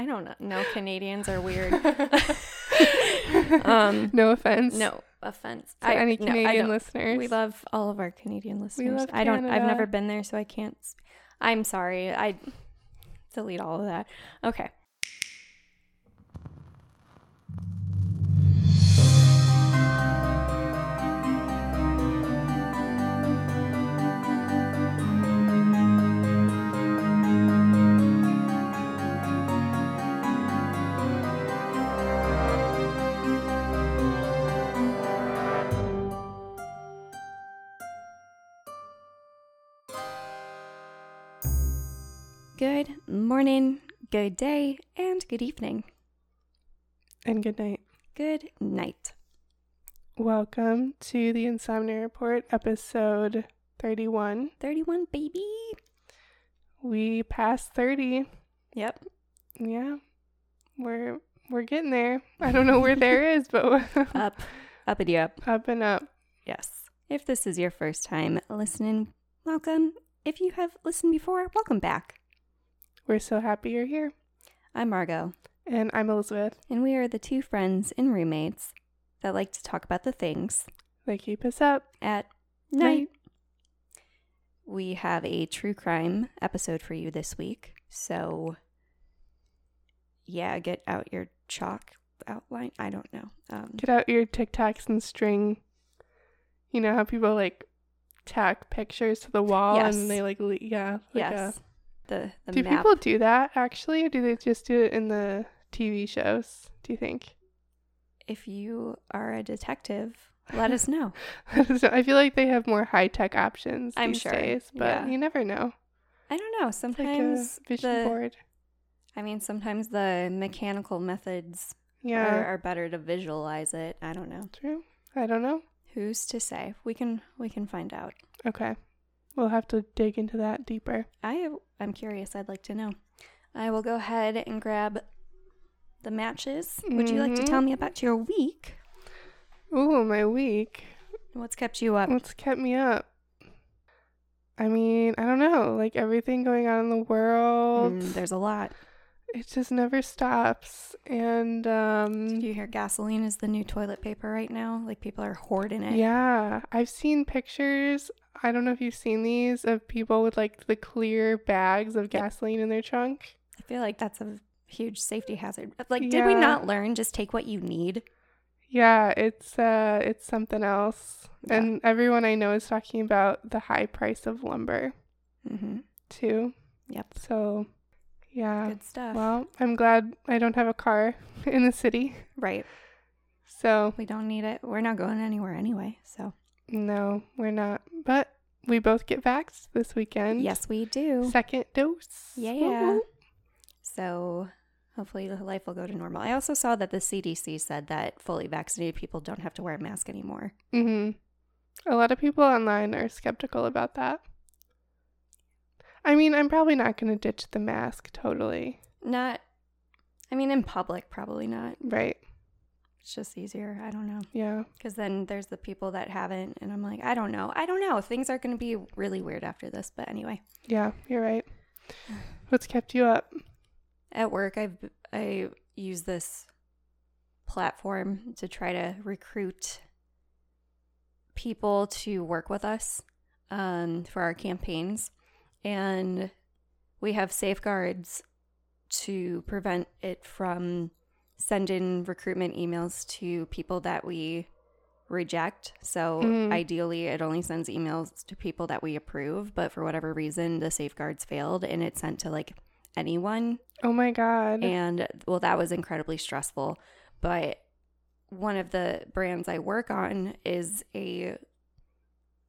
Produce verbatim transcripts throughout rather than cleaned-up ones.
I don't know. Canadians are weird. um, no offense. No offense. To I, any Canadian no, listeners. We love all of our Canadian listeners. We love Canada. I don't. I've never been there, so I can't. I'm sorry. I delete all of that. Okay. Good morning, good day, and good evening. And good night. Good night. Welcome to the Insomnia Report, episode thirty-one. thirty-one, baby. We passed thirty. Yep. Yeah. We're we're getting there. I don't know where there is, but... up. Uppity up. Up and up. Yes. If this is your first time listening, welcome. If you have listened before, welcome back. We're so happy you're here. I'm Margot. And I'm Elizabeth. And we are the two friends and roommates that like to talk about the things that keep us up at night. night. We have a true crime episode for you this week. So, yeah, get out your chalk outline. I don't know. Um, get out your Tic Tacs and string. You know how people like tack pictures to the wall yes. and they like, le- yeah. Like yes. A- The, the do map. People do that actually, or do they just do it in the T V shows, do you think? If you are a detective, let us know. I feel like they have more high-tech options I'm these sure. days, but yeah. you never know. I don't know. Sometimes like vision the, board. I mean, sometimes the mechanical methods yeah. are, are better to visualize it. I don't know. True. I don't know. Who's to say? We can we can find out. Okay. We'll have to dig into that deeper. I, I'm curious. I'd like to know. I will go ahead and grab the matches. Would mm-hmm. you like to tell me about your week? Ooh, my week. What's kept you up? What's kept me up? I mean, I don't know. Like everything going on in the world. Mm, there's a lot. It just never stops. And um, did you hear gasoline is the new toilet paper right now? Like people are hoarding it. Yeah. I've seen pictures. I don't know if you've seen these of people with like the clear bags of gasoline in their trunk. I feel like that's a huge safety hazard. Like, yeah. did we not learn just take what you need? Yeah, it's uh, it's something else. Yeah. And everyone I know is talking about the high price of lumber mm-hmm. too. Yep. So, yeah. Good stuff. Well, I'm glad I don't have a car in the city. Right. So we don't need it. We're not going anywhere anyway. So. No, we're not. But we both get vaxxed this weekend. Yes, we do. Second dose. Yeah. Woo-hoo. So hopefully life will go to normal. I also saw that the C D C said that fully vaccinated people don't have to wear a mask anymore. Mm-hmm. A lot of people online are skeptical about that. I mean, I'm probably not going to ditch the mask totally. Not, I mean, in public, probably not. Right. It's just easier. I don't know. Yeah. Because then there's the people that haven't, and I'm like, I don't know. I don't know. Things are going to be really weird after this, but anyway. Yeah, you're right. What's kept you up? At work, I I use this platform to try to recruit people to work with us um, for our campaigns, and we have safeguards to prevent it from... send in recruitment emails to people that we reject. So mm. ideally, it only sends emails to people that we approve. But for whatever reason, the safeguards failed and it sent to like anyone. Oh, my God. And well, that was incredibly stressful. But one of the brands I work on is a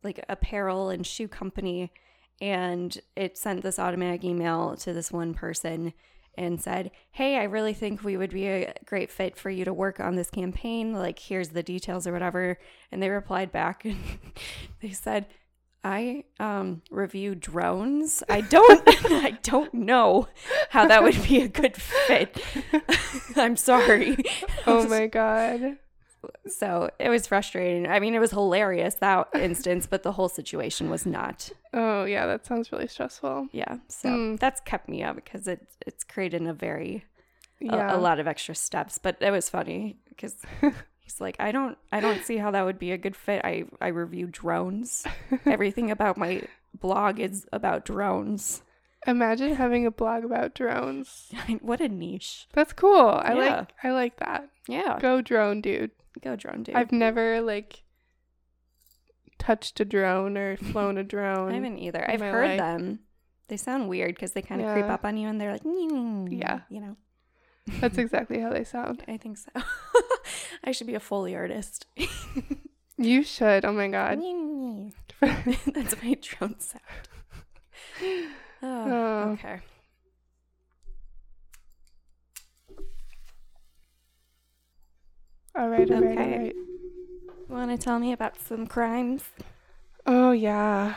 like apparel and shoe company. And it sent this automatic email to this one person and said, hey, I really think we would be a great fit for you to work on this campaign. Like, here's the details or whatever. And they replied back and they said, I um, review drones. I don't I don't know how that would be a good fit. I'm sorry. Oh, my God. So it was frustrating. I mean, it was hilarious, that instance, but the whole situation was not. Oh, yeah. That sounds really stressful. Yeah. So mm. that's kept me up because it, it's created a very yeah. a, a lot of extra steps. But it was funny because he's like, I don't I don't see how that would be a good fit. I, I review drones. Everything about my blog is about drones. Imagine having a blog about drones. What a niche. That's cool. I yeah. like I like that. Yeah. Go drone dude. Go drone dude. I've never like touched a drone or flown a drone. I haven't either. I've heard life. them. They sound weird because they kind of yeah. creep up on you and they're like, yeah, you know. That's exactly how they sound. I think so. I should be a Foley artist. You should. Oh my God. That's my drone sound. Oh, oh. Okay. All right, all right, okay. all right. Want to tell me about some crimes? Oh, yeah.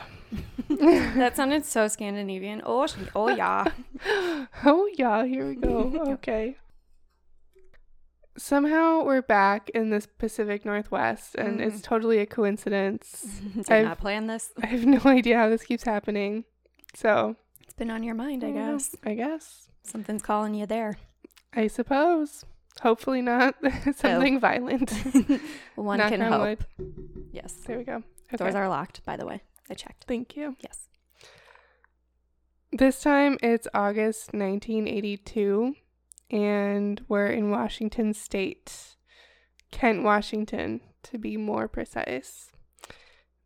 That sounded so Scandinavian. Oh, oh yeah. Oh, yeah. Here we go. Okay. Somehow we're back in this Pacific Northwest, and mm. it's totally a coincidence. Did I've, not plan this. I have no idea how this keeps happening. So. It's been on your mind, I yeah, guess. I guess. Something's calling you there. I suppose. Hopefully not something violent. One Knock can on hope. Wood. Yes. There we go. Okay. Doors are locked, by the way. I checked. Thank you. Yes. This time it's August nineteen eighty-two, and we're in Washington State. Kent, Washington, to be more precise.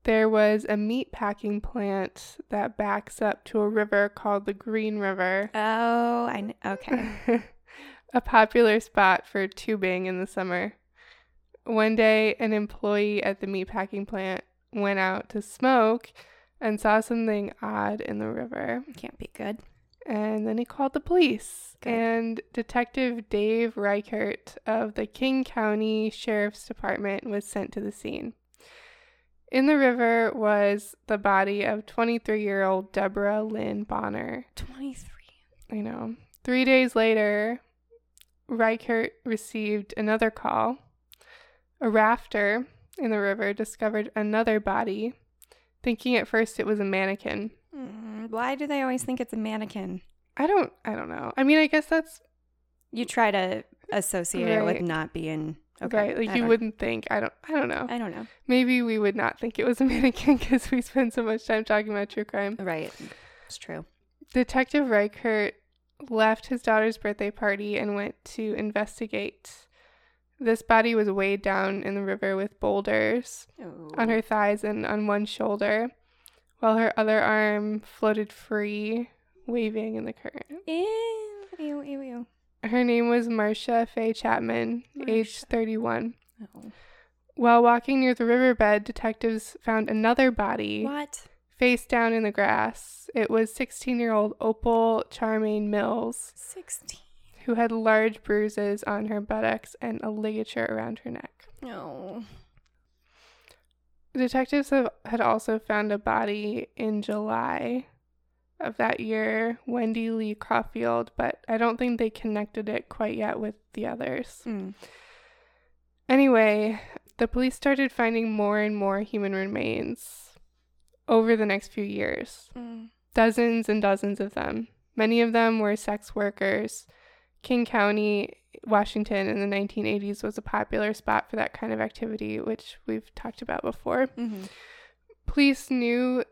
There was a meat packing plant that backs up to a river called the Green River. Oh, I know. Okay. A popular spot for tubing in the summer. One day, an employee at the meatpacking plant went out to smoke and saw something odd in the river. Can't be good. And then he called the police. Good. And Detective Dave Reichert of the King County Sheriff's Department was sent to the scene. In the river was the body of twenty-three-year-old Deborah Lynn Bonner. twenty-three. I know. Three days later, Reichert received another call. A rafter in the river discovered another body, thinking at first it was a mannequin. Mm, why do they always think it's a mannequin? I don't I don't know. I mean, I guess that's... You try to associate right. it with not being... Okay. Right, like I you don't. wouldn't think. I don't I don't know. I don't know. Maybe we would not think it was a mannequin because we spend so much time talking about true crime. Right. It's true. Detective Reichert left his daughter's birthday party and went to investigate. This body was weighed down in the river with boulders oh. on her thighs and on one shoulder, while her other arm floated free, waving in the current. Ew, ew, ew, ew. Her name was Marcia Faye Chapman, Marcia. Age thirty-one. Oh. While walking near the riverbed, detectives found another body. What? Face down in the grass. It was sixteen-year-old Opal Charmaine Mills. sixteen. Who had large bruises on her buttocks and a ligature around her neck. No. Detectives have, had also found a body in July of that year, Wendy Lee Crawfield, but I don't think they connected it quite yet with the others. Mm. Anyway, the police started finding more and more human remains over the next few years. Mm. Dozens and dozens of them. Many of them were sex workers. King County, Washington in the nineteen eighties was a popular spot for that kind of activity, which we've talked about before. Mm-hmm. Police knew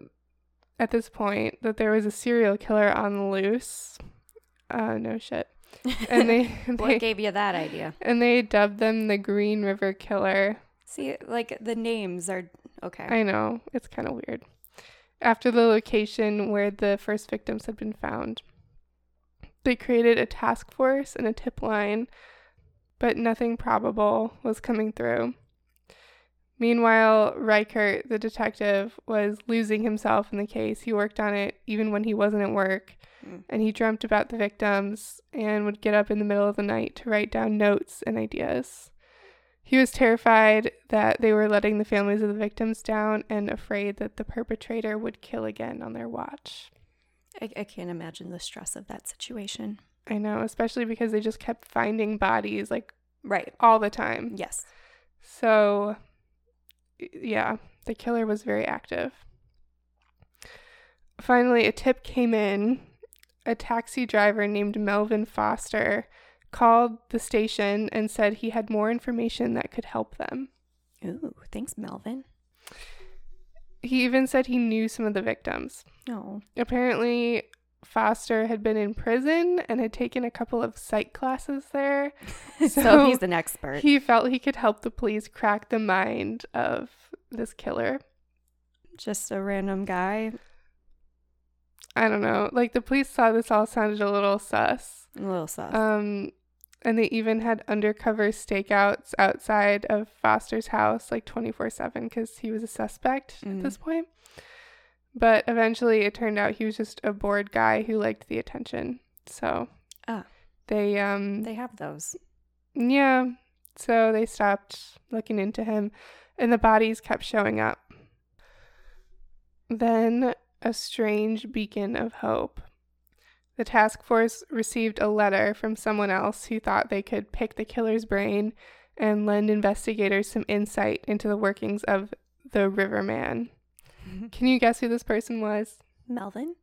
at this point that there was a serial killer on the loose. Uh, no shit. And they, what they, gave you that idea? And they dubbed them the Green River Killer. See, like the names are okay. I know. It's kind of weird. After the location where the first victims had been found, they created a task force and a tip line, but nothing probable was coming through. Meanwhile, Reichert, the detective, was losing himself in the case. He worked on it even when he wasn't at work, mm. and he dreamt about the victims and would get up in the middle of the night to write down notes and ideas. He was terrified that they were letting the families of the victims down and afraid that the perpetrator would kill again on their watch. I, I can't imagine the stress of that situation. I know, especially because they just kept finding bodies, like, right. all the time. Yes. So, yeah, the killer was very active. Finally, a tip came in. A taxi driver named Melvin Foster called the station and said he had more information that could help them. Ooh, thanks, Melvin. He even said he knew some of the victims. Oh. Apparently, Foster had been in prison and had taken a couple of psych classes there. So, so he's an expert. He felt he could help the police crack the mind of this killer. Just a random guy. I don't know. Like, the police saw this all sounded a little sus. A little sus. Um, and they even had undercover stakeouts outside of Foster's house, like twenty-four seven, because he was a suspect mm. at this point. But eventually it turned out he was just a bored guy who liked the attention. So ah, they... um They have those. Yeah. So they stopped looking into him, and the bodies kept showing up. Then a strange beacon of hope. The task force received a letter from someone else who thought they could pick the killer's brain and lend investigators some insight into the workings of the Riverman. Can you guess who this person was? Melvin?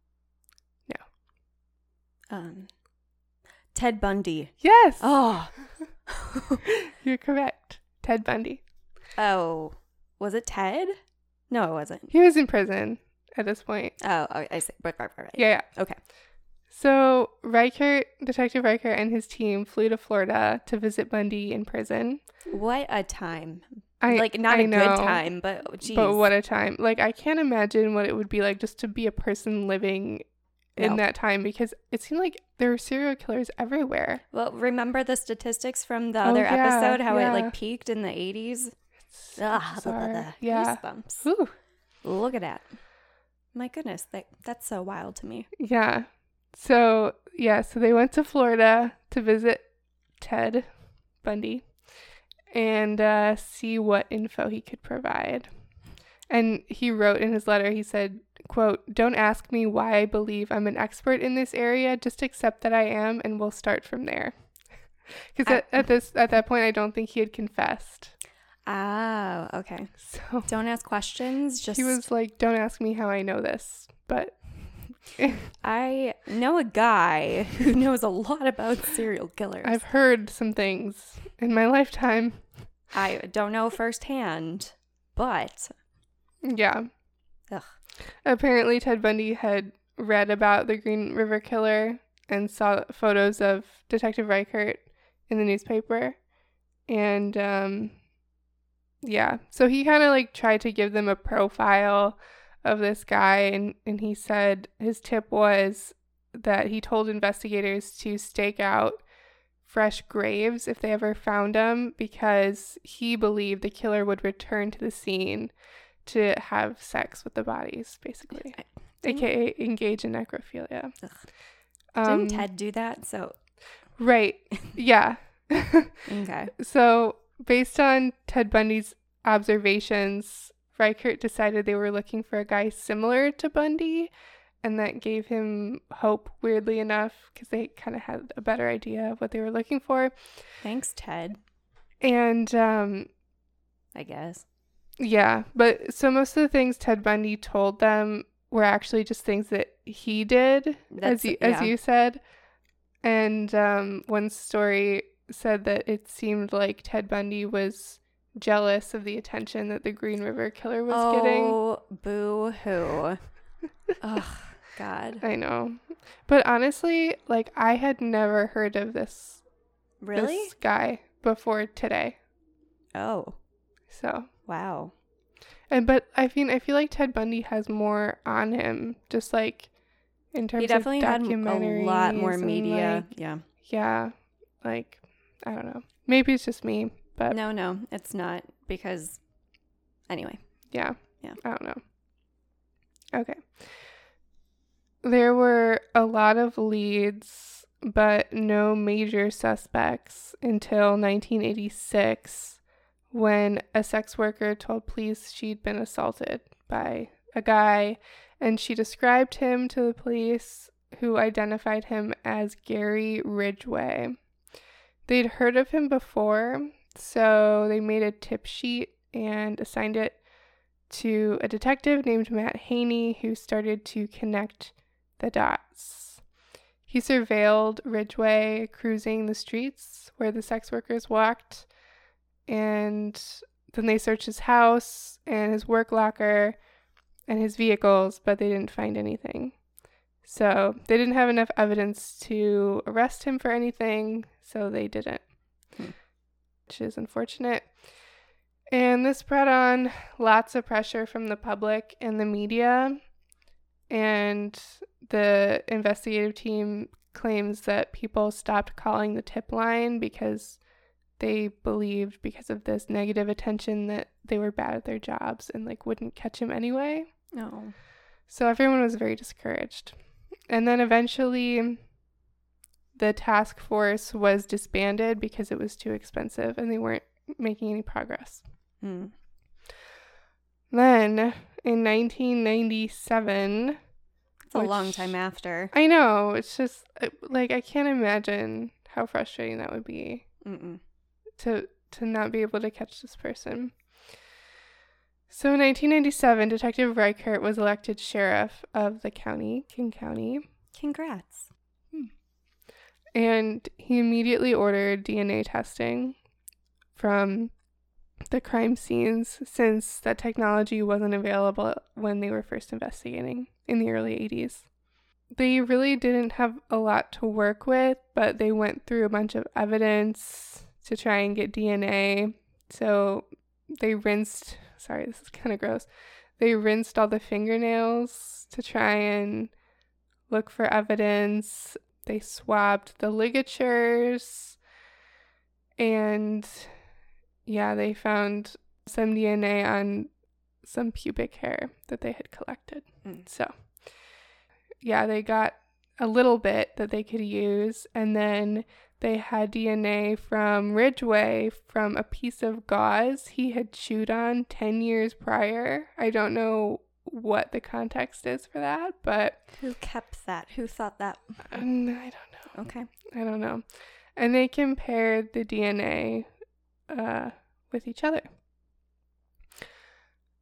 No. Um, Ted Bundy. Yes! Oh! You're correct. Ted Bundy. Oh. Was it Ted? No, it wasn't. He was in prison at this point. Oh, I see. Right, right, right. Yeah, yeah. Okay. So Reichert, Detective Reichert and his team flew to Florida to visit Bundy in prison. What a time. I, like, not I a know, good time, but geez. But what a time. Like, I can't imagine what it would be like just to be a person living no. in that time, because it seemed like there were serial killers everywhere. Well, remember the statistics from the oh, other yeah, episode, how yeah. it, like, peaked in the eighties? So Ugh, blah, blah, blah. Yeah. Goosebumps. Ooh. Look at that. My goodness, that that's so wild to me. Yeah. So, yeah, so they went to Florida to visit Ted Bundy and uh, see what info he could provide. And he wrote in his letter, he said, quote, "Don't ask me why I believe I'm an expert in this area, just accept that I am, and we'll start from there." Because at, at this at that point, I don't think he had confessed. Oh, okay. So don't ask questions. Just He was like, "Don't ask me how I know this, but..." I know a guy who knows a lot about serial killers. I've heard some things in my lifetime. I don't know firsthand, but... Yeah. Ugh. Apparently, Ted Bundy had read about the Green River Killer and saw photos of Detective Reichert in the newspaper. And, um, yeah. So he kind of, like, tried to give them a profile of this guy, and, and he said his tip was that he told investigators to stake out fresh graves if they ever found them, because he believed the killer would return to the scene to have sex with the bodies, basically, aka engage in necrophilia. Um, Didn't Ted do that? So right, yeah. Okay. So based on Ted Bundy's observations, Reichert decided they were looking for a guy similar to Bundy, and that gave him hope, weirdly enough, because they kind of had a better idea of what they were looking for. Thanks, Ted. And, um... I guess. Yeah, but so most of the things Ted Bundy told them were actually just things that he did, That's, as you, yeah. as you said. And um, one story said that it seemed like Ted Bundy was jealous of the attention that the Green River Killer was oh, getting. Oh, boo-hoo. Oh, God. I know. But honestly, like, I had never heard of this, really? this guy before today. Oh. So. Wow. And But, I mean, I feel like Ted Bundy has more on him, just, like, in terms of documentaries. He definitely had a lot more media. Like, yeah. Yeah. Like, I don't know. Maybe it's just me. But no, no, it's not, because anyway. Yeah. Yeah. I don't know. Okay. There were a lot of leads, but no major suspects until nineteen eighty-six, when a sex worker told police she'd been assaulted by a guy, and she described him to the police, who identified him as Gary Ridgway. They'd heard of him before, so they made a tip sheet and assigned it to a detective named Matt Haney, who started to connect the dots. He surveilled Ridgway cruising the streets where the sex workers walked, and then they searched his house and his work locker and his vehicles, but they didn't find anything. So they didn't have enough evidence to arrest him for anything, so they didn't, hmm. which is unfortunate. And this brought on lots of pressure from the public and the media, and the investigative team claims that people stopped calling the tip line because they believed, because of this negative attention, that they were bad at their jobs and, like, wouldn't catch him anyway. No. So everyone was very discouraged. And then eventually the task force was disbanded because it was too expensive and they weren't making any progress. Mm. Then in nineteen ninety-seven... It's a which, long time after. I know. It's just, like, I can't imagine how frustrating that would be Mm-mm. to to not be able to catch this person. So in nineteen ninety-seven, Detective Reichert was elected sheriff of the county, King County. Congrats. Hmm. And he immediately ordered D N A testing from the crime scenes, since that technology wasn't available when they were first investigating in the early eighties. They really didn't have a lot to work with, but they went through a bunch of evidence to try and get D N A. So they rinsed... Sorry, this is kind of gross. They rinsed all the fingernails to try and look for evidence. They swabbed the ligatures. And, yeah, they found some D N A on some pubic hair that they had collected. Mm. So, yeah, they got a little bit that they could use. And then they had D N A from Ridgway from a piece of gauze he had chewed on ten years prior. I don't know what the context is for that, but... Who kept that? Who thought that? Um, I don't know. Okay. I don't know. And they compared the D N A uh, with each other.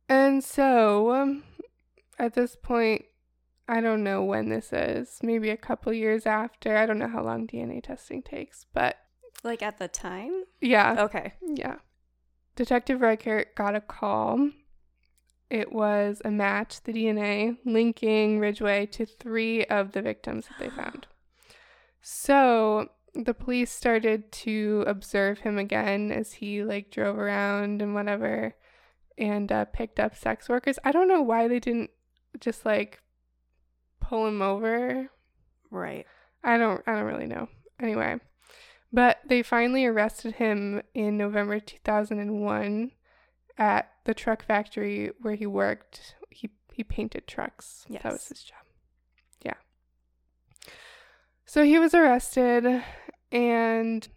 And so, um, at this point, I don't know when this is, maybe a couple years after. I don't know how long D N A testing takes, but... Like at the time? Yeah. Okay. Yeah. Detective Reichert got a call. It was a match, the D N A, linking Ridgway to three of the victims that they found. So the police started to observe him again as he, like, drove around and whatever, and uh, picked up sex workers. I don't know why they didn't just, like... pull him over. Right. I don't I don't really know. Anyway. But they finally arrested him in November two thousand one at the truck factory where he worked. He he painted trucks. Yes. That was his job. Yeah. So he was arrested, and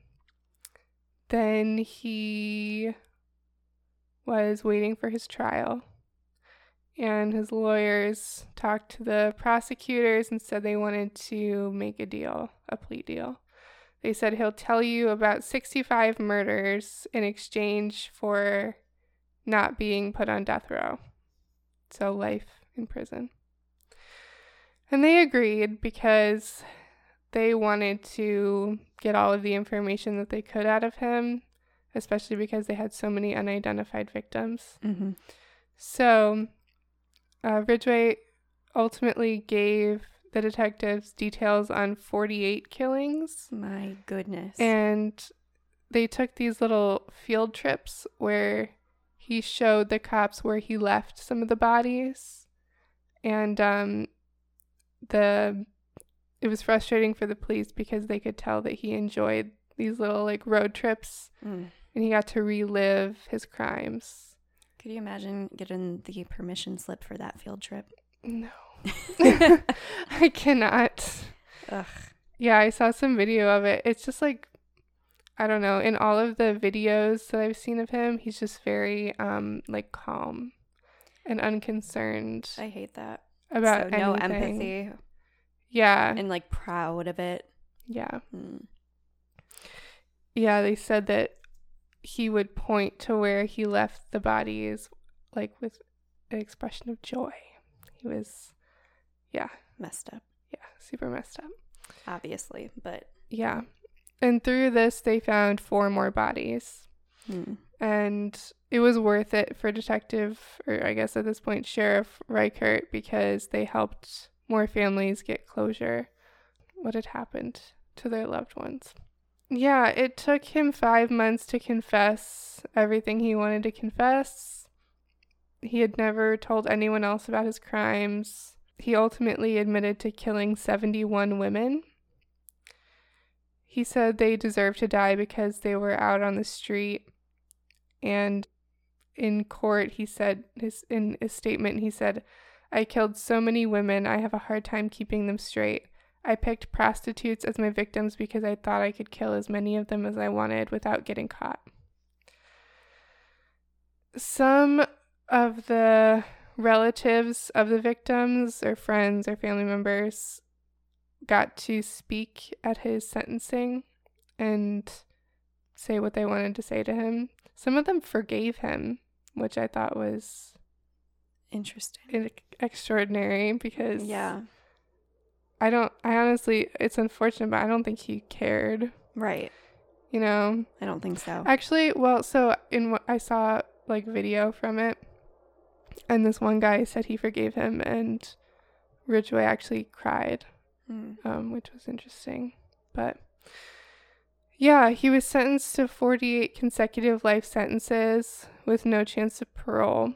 then he was waiting for his trial. And his lawyers talked to the prosecutors and said they wanted to make a deal, a plea deal. They said, he'll tell you about sixty-five murders in exchange for not being put on death row. So life in prison. And they agreed because they wanted to get all of the information that they could out of him, especially because they had so many unidentified victims. Mm-hmm. So... Uh, Ridgway ultimately gave the detectives details on forty-eight killings. My goodness. And they took these little field trips where he showed the cops where he left some of the bodies. And um, the it was frustrating for the police because they could tell that he enjoyed these little, like, road trips. Mm. And he got to relive his crimes. Could you imagine getting the permission slip for that field trip? No. I cannot. Ugh. Yeah, I saw some video of it. It's just like, I don't know, in all of the videos that I've seen of him, he's just very, um, like, calm and unconcerned. I hate that. About so no anything. Empathy. Yeah. And, like, proud of it. Yeah. Mm. Yeah, they said that he would point to where he left the bodies, like, with an expression of joy. He was, yeah. Messed up. Yeah, super messed up. obviously, but... Yeah. And through this, they found four more bodies. Hmm. And it was worth it for Detective, or I guess at this point, Sheriff Reichert, because they helped more families get closure. What had happened to their loved ones. Yeah, it took him five months to confess everything he wanted to confess. He had never told anyone else about his crimes. He ultimately admitted to killing seventy-one women. He said they deserved to die because they were out on the street. And in court, he said, his, in his statement, he said, "I killed so many women, I have a hard time keeping them straight. I picked prostitutes as my victims because I thought I could kill as many of them as I wanted without getting caught." Some of the relatives of the victims or friends or family members got to speak at his sentencing and say what they wanted to say to him. Some of them forgave him, which I thought was interesting, extraordinary, because... Yeah. I don't, I honestly, it's unfortunate, but I don't think he cared. Right. You know? I don't think so. Actually, well, so in what I saw, like, video from it, and this one guy said he forgave him, and Ridgway actually cried, mm. um, which was interesting. But, yeah, he was sentenced to forty-eight consecutive life sentences with no chance of parole.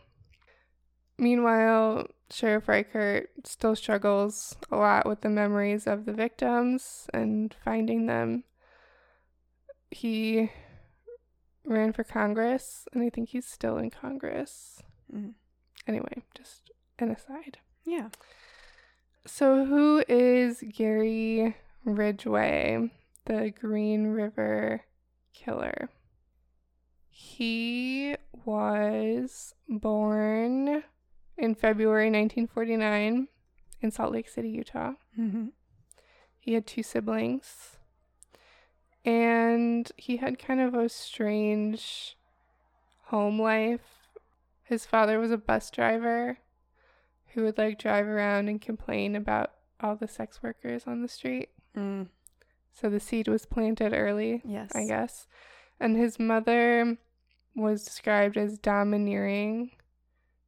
Meanwhile, Sheriff Reichert still struggles a lot with the memories of the victims and finding them. He ran for Congress, and I think he's still in Congress. Mm. Anyway, just an aside. Yeah. So who is Gary Ridgway, the Green River Killer? He was born... in February nineteen forty-nine in Salt Lake City, Utah. Mm-hmm. He had two siblings. And he had kind of a strange home life. His father was a bus driver who would, like, drive around and complain about all the sex workers on the street. Mm. So the seed was planted early, yes. I guess. And his mother was described as domineering.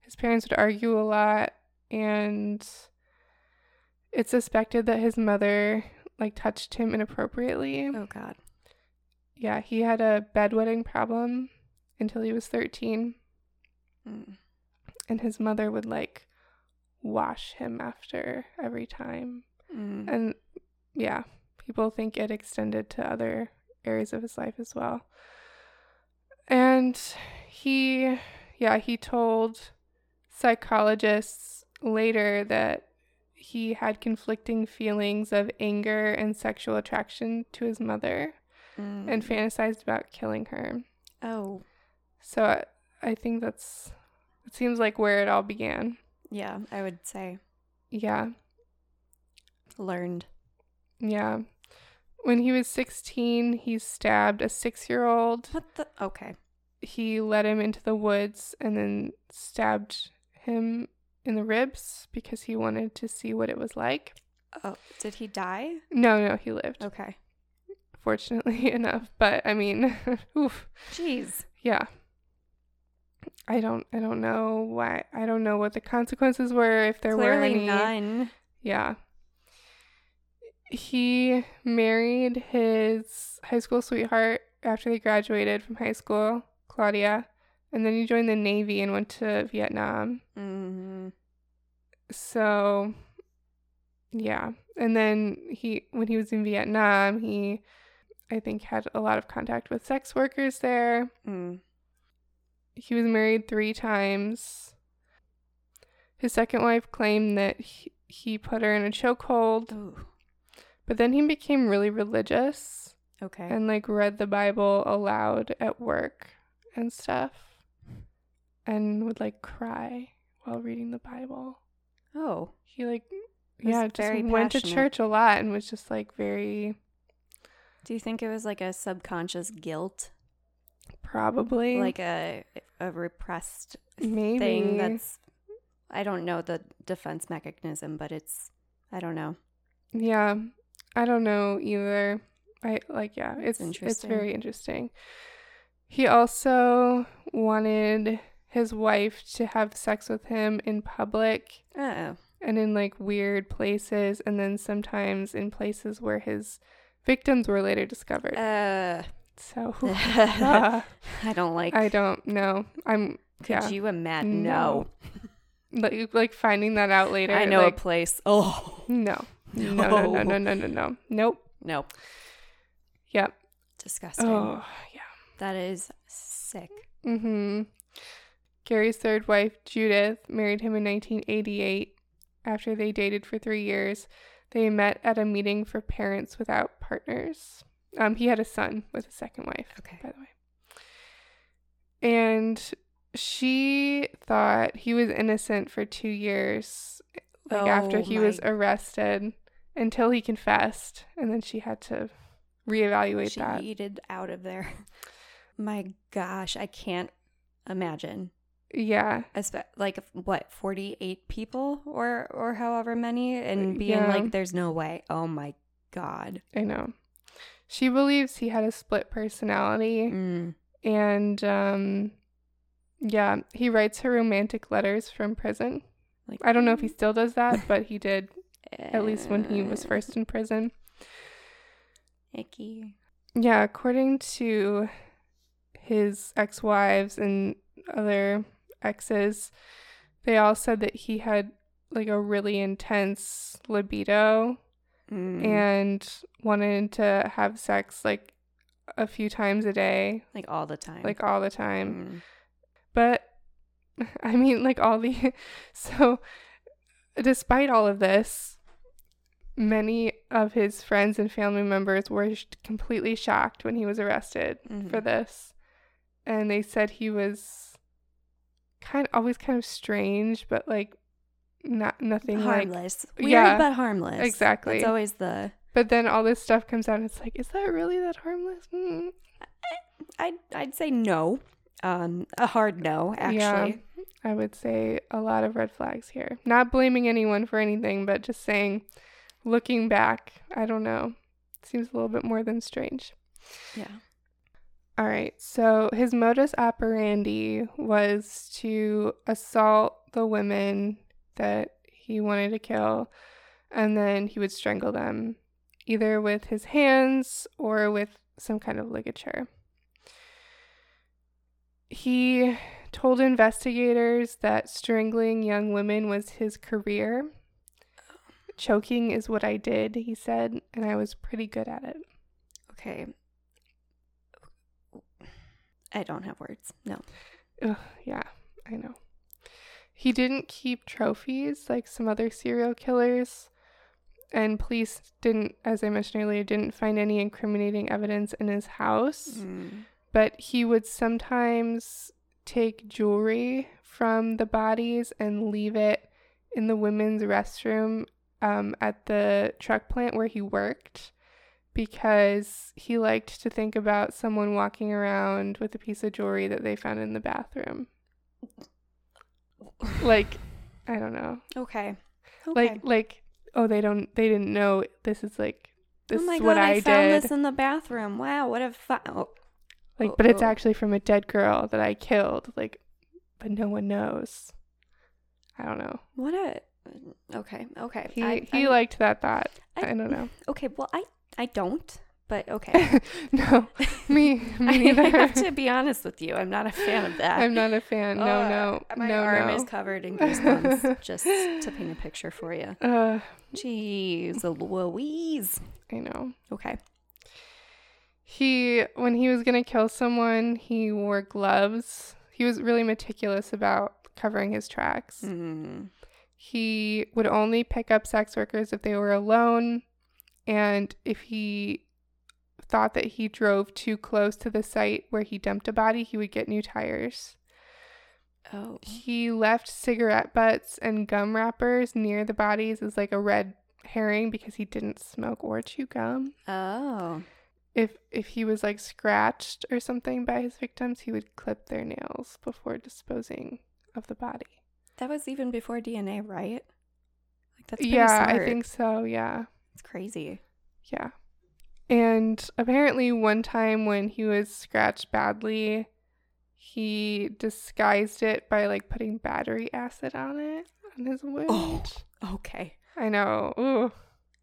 His parents would argue a lot, and it's suspected that his mother, like, touched him inappropriately. Oh, God. Yeah, he had a bedwetting problem until he was thirteen. Mm. And his mother would, like, wash him after every time. Mm. And, yeah, people think it extended to other areas of his life as well. And he, yeah, he told... psychologists later that he had conflicting feelings of anger and sexual attraction to his mother mm. and fantasized about killing her. Oh. So I, I think that's, it seems like where it all began. Yeah, I would say. Yeah. Learned. Yeah. When he was sixteen, he stabbed a six-year-old. What the? Okay. He led him into the woods and then stabbed him in the ribs because he wanted to see what it was like. Oh, did he die? No, no, he lived. Okay. Fortunately enough, but I mean, oof. Jeez. Yeah. I don't I don't know why I don't know what the consequences were, if there Clearly were any. None. Yeah. He married his high school sweetheart after they graduated from high school, Claudia. And then he joined the Navy and went to Vietnam. Mm-hmm. So, yeah. And then he, when he was in Vietnam, he, I think, had a lot of contact with sex workers there. Mm. He was married three times. His second wife claimed that he, he put her in a chokehold. Ooh. But then he became really religious. Okay. And, like, read the Bible aloud at work and stuff. And would, like, cry while reading the Bible. Oh. He, like, yeah, just very went passionate. To church a lot and was just, like, very... Do you think it was, like, a subconscious guilt? Probably. Like a a repressed Maybe. Thing that's... I don't know the defense mechanism, but it's... I don't know. Yeah. I don't know either. I like, yeah, it's it's very interesting. He also wanted his wife to have sex with him in public. Oh. And in like weird places, and then sometimes in places where his victims were later discovered. Uh, so uh, I don't like. I don't know. I'm. Could yeah, you imagine? No. no. Like, like finding that out later. I know like, a place. Oh no. No, no, no, no, no, no, no. Nope. Nope. Yep. Disgusting. Oh, yeah. That is sick. Mm-hmm. Gary's third wife, Judith, married him in nineteen eighty-eight. After they dated for three years, they met at a meeting for parents without partners. Um, he had a son with his second wife, okay. by the way. And she thought he was innocent for two years like oh, after he my. was arrested until he confessed, and then she had to reevaluate she that. She yeeted out of there. My gosh, I can't imagine. Yeah. Like, what, forty-eight people or, or however many? And being yeah. like, there's no way. Oh, my God. I know. She believes he had a split personality. Mm. And, um, yeah, he writes her romantic letters from prison. Like, I don't know if he still does that, but he did, at least when he was first in prison. Icky. Yeah, according to his ex-wives and other exes, they all said that he had like a really intense libido mm. and wanted to have sex like a few times a day, like all the time, like all the time. Mm. But I mean, like all the so, despite all of this, many of his friends and family members were sh- completely shocked when he was arrested mm-hmm. for this, and they said he was kind of always kind of strange, but like not nothing harmless. Like, weird yeah, but harmless. Exactly. It's always the. But then all this stuff comes out, and it's like, is that really that harmless? Mm. I'd I'd say no, um, a hard no. Actually, yeah, I would say a lot of red flags here. Not blaming anyone for anything, but just saying, looking back, I don't know, seems a little bit more than strange. Yeah. All right, so his modus operandi was to assault the women that he wanted to kill, and then he would strangle them, either with his hands or with some kind of ligature. He told investigators that strangling young women was his career. Choking is what I did, he said, and I was pretty good at it. Okay. I don't have words. No. Ugh, yeah, I know. He didn't keep trophies like some other serial killers, and police didn't, as I mentioned earlier, didn't find any incriminating evidence in his house. Mm. But he would sometimes take jewelry from the bodies and leave it in the women's restroom um, at the truck plant where he worked, because he liked to think about someone walking around with a piece of jewelry that they found in the bathroom. Like, I don't know. Okay. okay. Like, like, oh, they don't, they didn't know this is like, this oh my is what God, I, I did. Oh my God, I found this in the bathroom. Wow, what a fun. Oh. Like, oh, but oh. it's actually from a dead girl that I killed. Like, but no one knows. I don't know. What a, okay, okay. He, I, he I, liked that thought. I, I don't know. Okay, well, I. I don't, but okay. No, me, me neither. I have to be honest with you. I'm not a fan of that. I'm not a fan. No, uh, no, my no, arm no. is covered in goosebumps, just to paint a picture for you. Uh, Jeez, Louise. I know. Okay. He, when he was going to kill someone, he wore gloves. He was really meticulous about covering his tracks. Mm. He would only pick up sex workers if they were alone. And if he thought that he drove too close to the site where he dumped a body, he would get new tires. Oh. He left cigarette butts and gum wrappers near the bodies as like a red herring because he didn't smoke or chew gum. Oh. If if he was like scratched or something by his victims, he would clip their nails before disposing of the body. That was even before D N A, right? Like that's pretty yeah, smart. I think so, yeah. Crazy. Yeah. And apparently one time when he was scratched badly, he disguised it by, like, putting battery acid on it, on his wound. Oh, okay. I know. Ooh.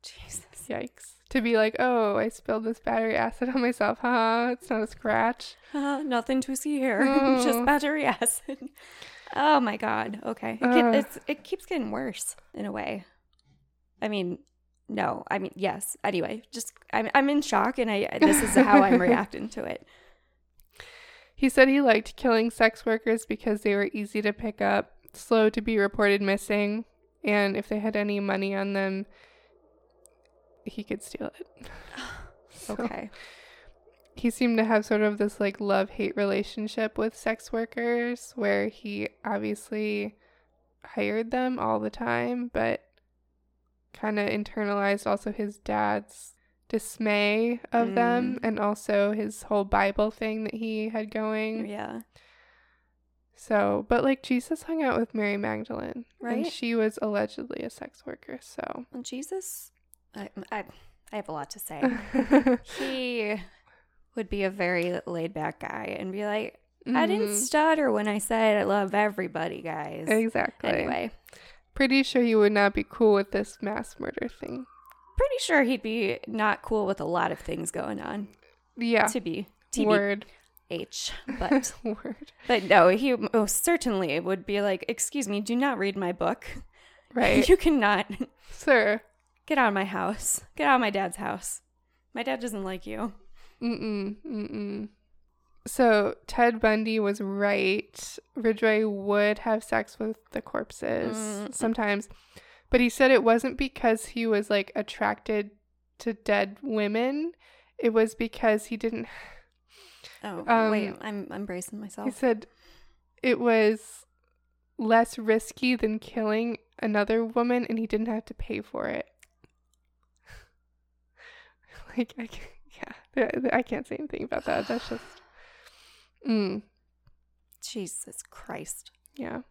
Jesus. Yikes. To be like, oh, I spilled this battery acid on myself. Huh? It's not a scratch. Uh, nothing to see here. Oh. Just battery acid. Oh, my God. Okay. It, uh. it's, it keeps getting worse in a way. I mean... No, I mean, yes. Anyway, just I'm I'm in shock, and I this is how I'm reacting to it. He said he liked killing sex workers because they were easy to pick up, slow to be reported missing, and if they had any money on them, he could steal it. So, okay. He seemed to have sort of this, like, love-hate relationship with sex workers, where he obviously hired them all the time, but kind of internalized also his dad's dismay of mm. them, and also his whole Bible thing that he had going. Yeah. So, but, like, Jesus hung out with Mary Magdalene, right? And she was allegedly a sex worker. So, well, Jesus, I, I I have a lot to say. He would be a very laid back guy and be like, mm-hmm. I didn't stutter when I said I love everybody, guys. Exactly. Anyway. Pretty sure he would not be cool with this mass murder thing. Pretty sure he'd be not cool with a lot of things going on. Yeah. To be. Word. H. But. Word. But no, he most certainly would be like, excuse me, do not read my book. Right. You cannot. Sir. Get out of my house. Get out of my dad's house. My dad doesn't like you. Mm-mm. Mm-mm. So Ted Bundy was right. Ridgway would have sex with the corpses mm. sometimes. But he said it wasn't because he was, like, attracted to dead women. It was because he didn't... Oh, um, wait. I'm, I'm bracing myself. He said it was less risky than killing another woman, and he didn't have to pay for it. Like, I can't, yeah, I can't say anything about that. That's just... Mm. Jesus Christ. Yeah.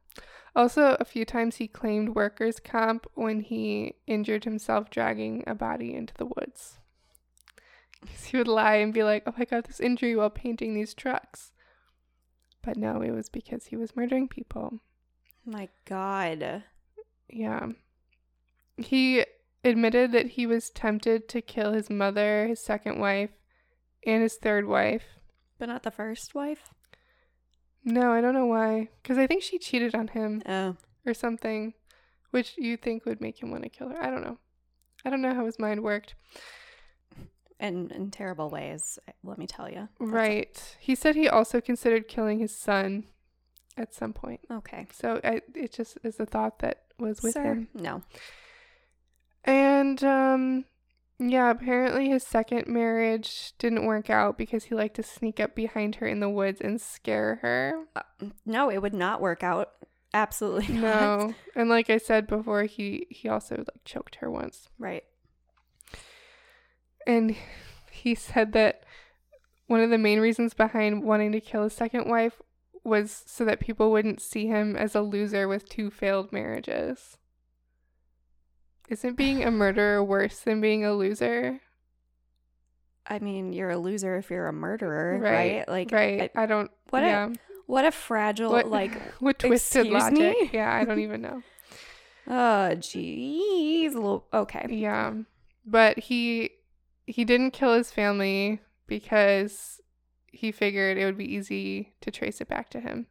Also, a few times he claimed workers' comp when he injured himself dragging a body into the woods. He would lie and be like, oh, I got this injury while painting these trucks. But no, it was because he was murdering people. My God. Yeah. He admitted that he was tempted to kill his mother, his second wife, and his third wife. But not the first wife? No, I don't know why. Because I think she cheated on him. Oh. Or something, which you think would make him want to kill her. I don't know. I don't know how his mind worked. And in terrible ways, let me tell you. Right. It. He said he also considered killing his son at some point. Okay. So I, it just is a thought that was with Sir, him. No. And, um... yeah, apparently his second marriage didn't work out because he liked to sneak up behind her in the woods and scare her. Uh, no, it would not work out. Absolutely not. No. And like I said before, he, he also, like, choked her once. Right. And he said that one of the main reasons behind wanting to kill his second wife was so that people wouldn't see him as a loser with two failed marriages. Isn't being a murderer worse than being a loser? I mean, you're a loser if you're a murderer, right? Right. Like, right. I, I don't. What yeah. a what a fragile what, like what twisted logic. Me? Yeah, I don't even know. Oh, geez. Okay. Yeah, but he he didn't kill his family because he figured it would be easy to trace it back to him.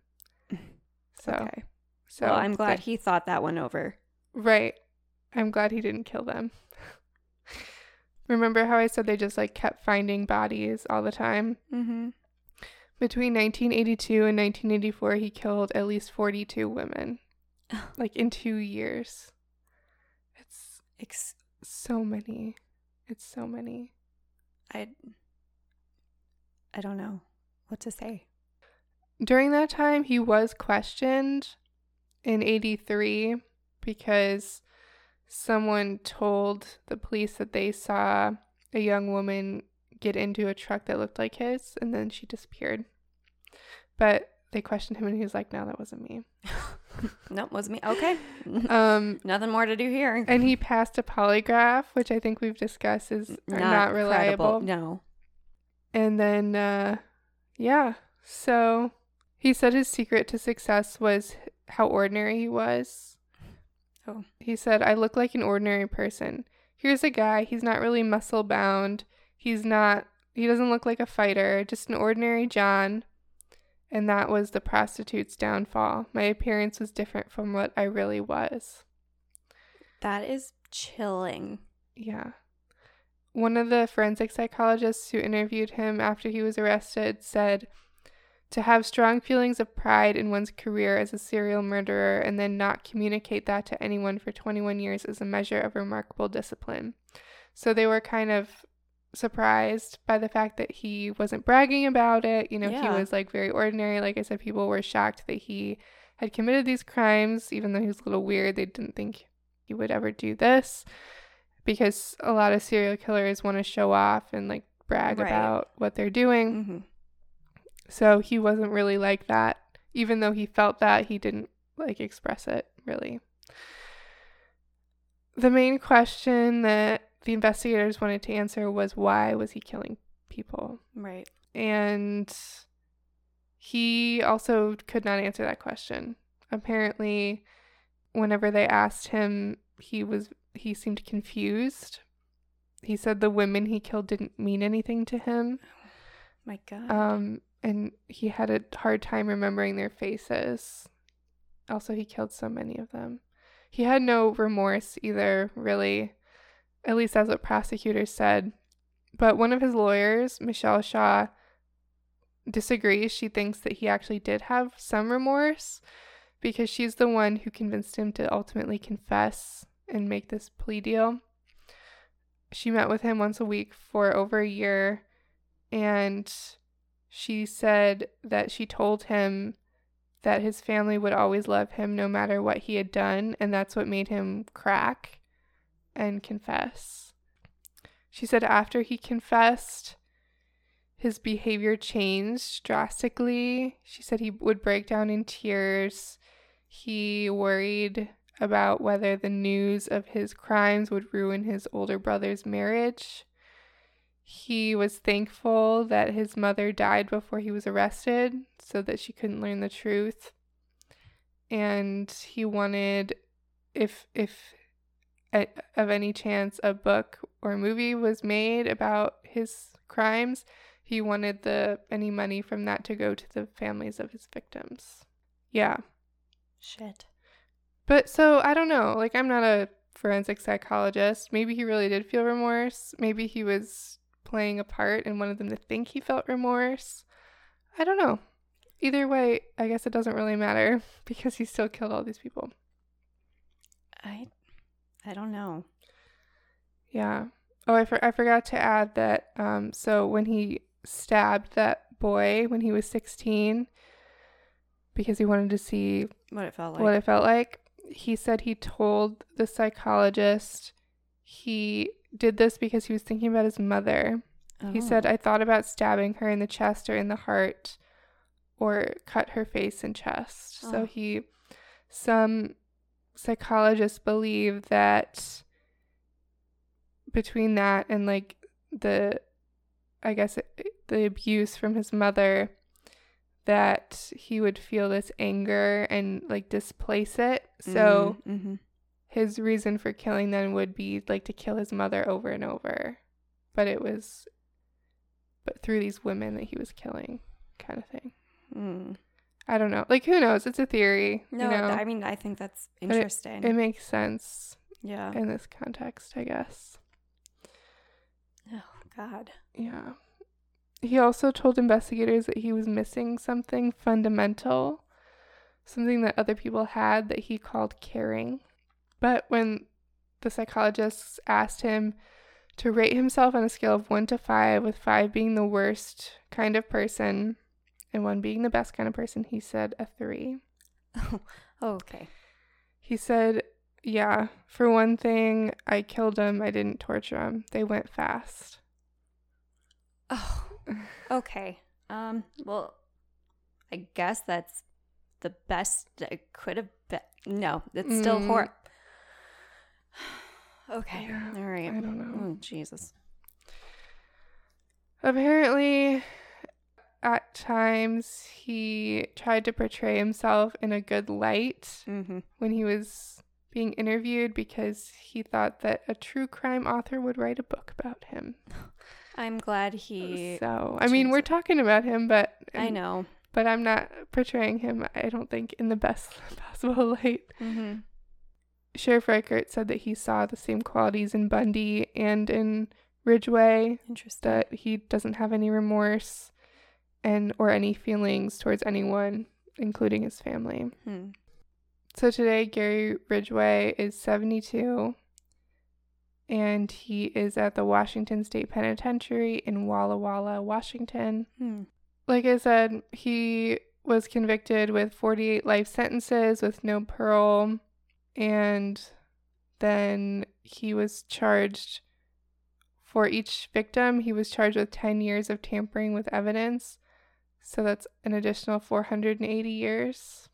So, okay. So well, I'm glad but, he thought that one over. Right. I'm glad he didn't kill them. Remember how I said they just, like, kept finding bodies all the time? Mm-hmm. Between nineteen eighty-two and nineteen eighty-four, he killed at least forty-two women. Like, in two years. It's Ex- so many. It's so many. I, I don't know what to say. During that time, he was questioned in eighty-three because... someone told the police that they saw a young woman get into a truck that looked like his, and then she disappeared. But they questioned him, and he was like, no, that wasn't me. Nope, wasn't me. Okay. Um, Nothing more to do here. And he passed a polygraph, which I think we've discussed is not, not reliable. Credible. No. And then, uh, yeah. So he said his secret to success was how ordinary he was. Oh. He said, I look like an ordinary person. Here's a guy. He's not really muscle bound. He's not, he doesn't look like a fighter. Just an ordinary John. And that was the prostitute's downfall. My appearance was different from what I really was. That is chilling. Yeah. One of the forensic psychologists who interviewed him after he was arrested said, to have strong feelings of pride in one's career as a serial murderer and then not communicate that to anyone for twenty-one years is a measure of remarkable discipline. So they were kind of surprised by the fact that he wasn't bragging about it. You know, yeah. He was like very ordinary. Like I said, people were shocked that he had committed these crimes, even though he was a little weird. They didn't think he would ever do this because a lot of serial killers want to show off and like brag right. about what they're doing. Mm-hmm. So he wasn't really like that. Even though he felt that, he didn't like express it really. The main question that the investigators wanted to answer was, why was he killing people? Right. And he also could not answer that question. Apparently, whenever they asked him, he was he seemed confused. He said the women he killed didn't mean anything to him. Oh, my God. Um, and he had a hard time remembering their faces. Also, he killed so many of them. He had no remorse either, really. At least that's what prosecutors said. But one of his lawyers, Michelle Shaw, disagrees. She thinks that he actually did have some remorse because she's the one who convinced him to ultimately confess and make this plea deal. She met with him once a week for over a year, and she said that she told him that his family would always love him no matter what he had done, and that's what made him crack and confess. She said after he confessed, his behavior changed drastically. She said he would break down in tears. He worried about whether the news of his crimes would ruin his older brother's marriage. He was thankful that his mother died before he was arrested so that she couldn't learn the truth. And he wanted, if if of any chance a book or movie was made about his crimes, he wanted the any money from that to go to the families of his victims. Yeah. Shit. But so, I don't know. Like, I'm not a forensic psychologist. Maybe he really did feel remorse. Maybe he was playing a part and wanted them to think he felt remorse. I don't know. Either way, I guess it doesn't really matter because he still killed all these people. I I don't know. Yeah. Oh, I, for- I forgot to add that, um, so when he stabbed that boy when he was sixteen, because he wanted to see what it felt like, what it felt like, he said he told the psychologist he did this because he was thinking about his mother. Oh. He said, I thought about stabbing her in the chest or in the heart or cut her face and chest. Oh. So he, some... psychologists believe that between that and like the I guess it, the abuse from his mother, that he would feel this anger and like displace it. So mm-hmm. his reason for killing then would be like to kill his mother over and over, but it was but through these women that he was killing, kind of thing. Mm. I don't know. Like, who knows? It's a theory. No, you know? I mean, I think that's interesting. It, it makes sense. Yeah. In this context, I guess. Oh, God. Yeah. He also told investigators that he was missing something fundamental, something that other people had that he called caring. But when the psychologists asked him to rate himself on a scale of one to five, with five being the worst kind of person and one being the best kind of person, he said a three. Oh, okay. He said, yeah, for one thing, I killed him. I didn't torture him. They went fast. Oh, okay. Um, well, I guess that's the best it could have But no, it's mm. still horrible. Okay. Yeah, all right. I don't know. Oh, Jesus. Apparently, at times, he tried to portray himself in a good light mm-hmm. when he was being interviewed because he thought that a true crime author would write a book about him. I'm glad he... So, I mean, we're talking about him, but... I know. But I'm not portraying him, I don't think, in the best possible light. Mm-hmm. Sheriff Reichert said that he saw the same qualities in Bundy and in Ridgway. Interesting. That he doesn't have any remorse and or any feelings towards anyone, including his family. Hmm. So today, Gary Ridgway is seventy-two, and he is at the Washington State Penitentiary in Walla Walla, Washington. Hmm. Like I said, he was convicted with forty-eight life sentences with no parole. And then he was charged for each victim. He was charged with ten years of tampering with evidence. So that's an additional four hundred eighty years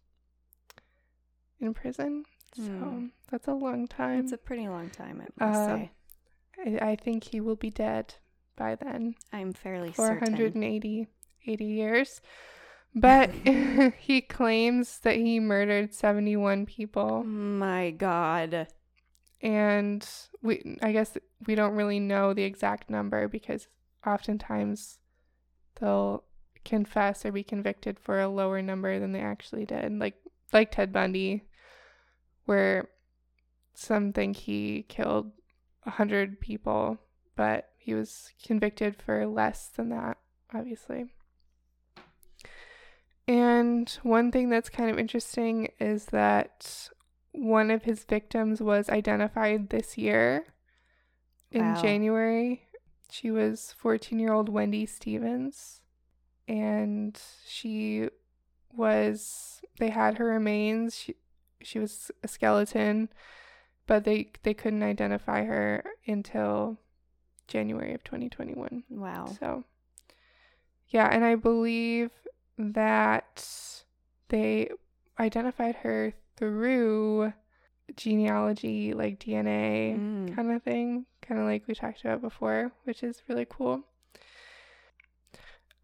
in prison. So mm. that's a long time. It's a pretty long time, I must uh, say. I, I think he will be dead by then. I'm fairly four hundred eighty, certain. four hundred eighty years. But he claims that he murdered seventy-one people. My God. And we I guess we don't really know the exact number because oftentimes they'll confess or be convicted for a lower number than they actually did. Like like Ted Bundy, where some think he killed one hundred people, but he was convicted for less than that, obviously. And one thing that's kind of interesting is that one of his victims was identified this year in wow. January. She was fourteen-year-old Wendy Stevens, and she was, they had her remains. She, she was a skeleton, but they, they couldn't identify her until January of twenty twenty-one. Wow. So, yeah, and I believe that they identified her through genealogy, like D N A mm. kind of thing, kind of like we talked about before, which is really cool.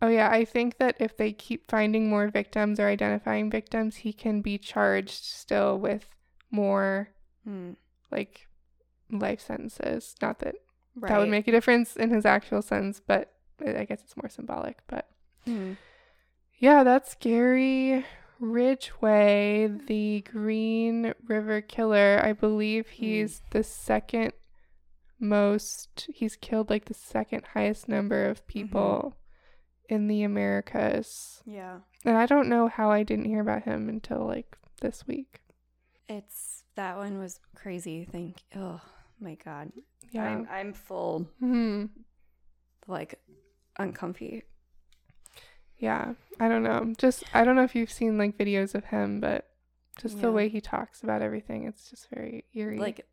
Oh yeah, I think that if they keep finding more victims or identifying victims, he can be charged still with more mm. like life sentences. Not that right. that would make a difference in his actual sentence, but I guess it's more symbolic, but... Mm. Yeah, that's Gary Ridgway, the Green River Killer. I believe he's the second most, he's killed like the second highest number of people mm-hmm. in the Americas. Yeah. And I don't know how I didn't hear about him until like this week. It's, that one was crazy. Think, oh my God. Yeah. I'm, I'm full, mm-hmm. like, uncomfy. Yeah, I don't know. Just, I don't know if you've seen, like, videos of him, but just yeah. the way he talks about everything, it's just very eerie. Like,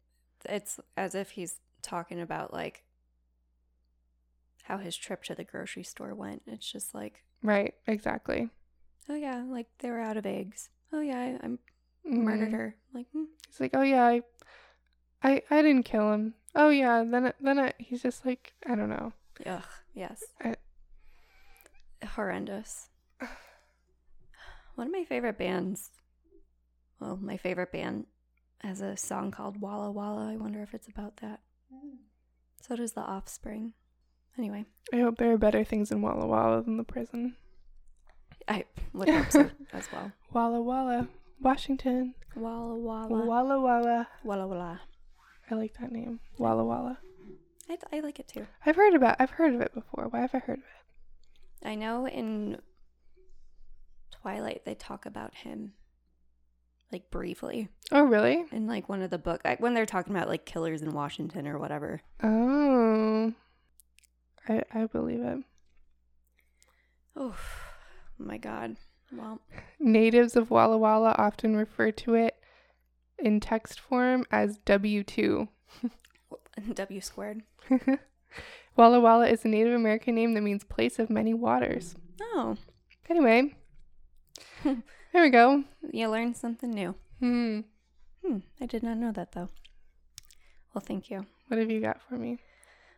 it's as if he's talking about, like, how his trip to the grocery store went. It's just, like... Right, exactly. Oh, yeah, like, they were out of eggs. Oh, yeah, I, I murdered mm-hmm. her. Like, hmm. He's like, oh, yeah, I, I I didn't kill him. Oh, yeah, then I, then I, he's just, like, I don't know. Ugh, yes. I, Horrendous. One of my favorite bands, well, my favorite band has a song called Walla Walla. I wonder if it's about that. So does The Offspring. Anyway. I hope there are better things in Walla Walla than the prison. I would hope so as well. Walla Walla, Washington. Walla Walla. Walla Walla. Walla Walla. I like that name. Walla Walla. I, I like it too. I've heard about, I've heard of it before. Why have I heard of it? I know in Twilight they talk about him, like, briefly. Oh, really? In, like, one of the books. When they're talking about, like, killers in Washington or whatever. Oh. I I believe it. Oh, my God. Well. Natives of Walla Walla often refer to it in text form as W two. W squared. Walla Walla is a Native American name that means place of many waters. Oh. Anyway. There we go. You learned something new. Hmm. Hmm. I did not know that, though. Well, thank you. What have you got for me?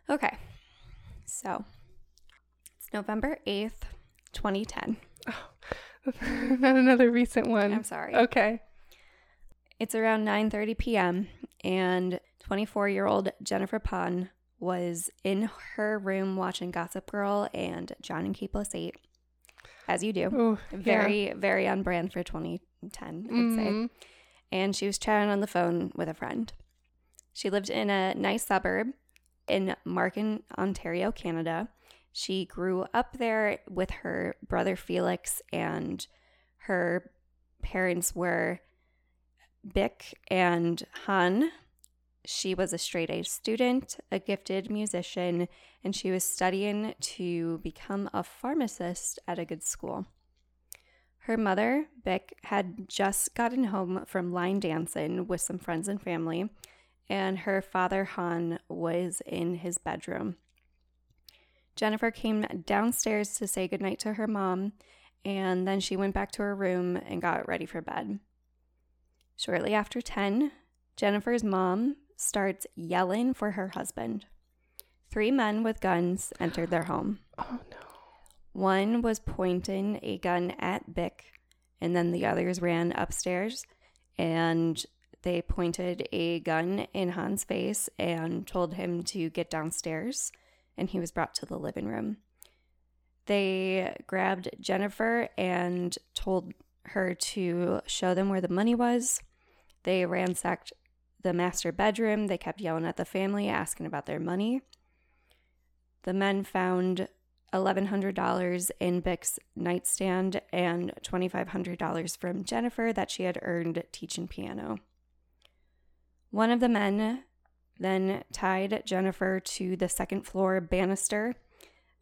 Okay. So, it's November eighth, twenty ten. Oh, not another recent one. I'm sorry. Okay. It's around nine thirty p.m. and twenty-four-year-old Jennifer Pan was in her room watching Gossip Girl and John and Kate Plus eight, as you do. Ooh, very, yeah. very on brand for twenty ten, I'd mm-hmm. say. And she was chatting on the phone with a friend. She lived in a nice suburb in Markham, Ontario, Canada. She grew up there with her brother Felix, and her parents were Bich and Han. She was a straight-A student, a gifted musician, and she was studying to become a pharmacist at a good school. Her mother, Bich, had just gotten home from line dancing with some friends and family, and her father, Han, was in his bedroom. Jennifer came downstairs to say goodnight to her mom, and then she went back to her room and got ready for bed. Shortly after ten, Jennifer's mom starts yelling for her husband. Three men with guns entered their home. Oh, no. One was pointing a gun at Bich, and then the others ran upstairs, and they pointed a gun in Han's face and told him to get downstairs, and he was brought to the living room. They grabbed Jennifer and told her to show them where the money was. They ransacked the master bedroom. They kept yelling at the family, asking about their money. The men found eleven hundred dollars in Bich's nightstand and twenty-five hundred dollars from Jennifer that she had earned teaching piano. One of the men then tied Jennifer to the second floor banister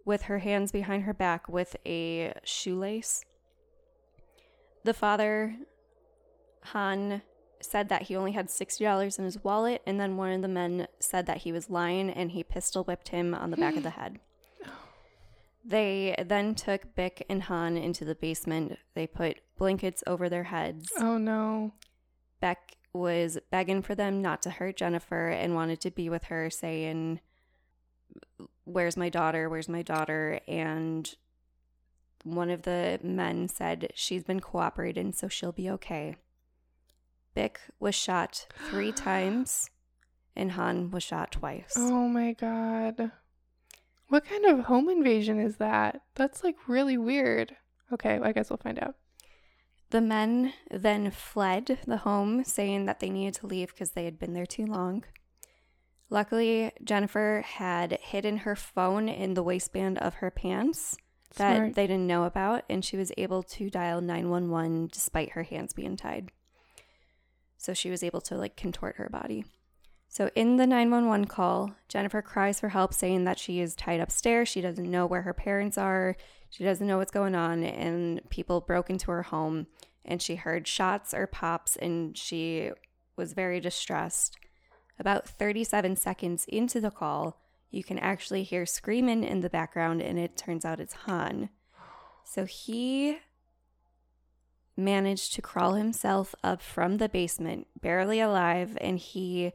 with her hands behind her back with a shoelace. The father, Han, said that he only had sixty dollars in his wallet, and then one of the men said that he was lying, and he pistol whipped him on the back of the head. They then took Bich and Han into the basement. They put blankets over their heads. Oh, no. Bich was begging for them not to hurt Jennifer and wanted to be with her, saying, "Where's my daughter? Where's my daughter?" And one of the men said, "She's been cooperating, so she'll be okay." Bich was shot three times, and Han was shot twice. Oh, my God. What kind of home invasion is that? That's, like, really weird. Okay, I guess we'll find out. The men then fled the home, saying that they needed to leave because they had been there too long. Luckily, Jennifer had hidden her phone in the waistband of her pants that Smart. They didn't know about, and she was able to dial nine one one despite her hands being tied. So she was able to, like, contort her body. So in the nine one one call, Jennifer cries for help, saying that she is tied upstairs. She doesn't know where her parents are. She doesn't know what's going on, and people broke into her home, and she heard shots or pops, and she was very distressed. About thirty-seven seconds into the call, you can actually hear screaming in the background, and it turns out it's Han. So he managed to crawl himself up from the basement, barely alive, and he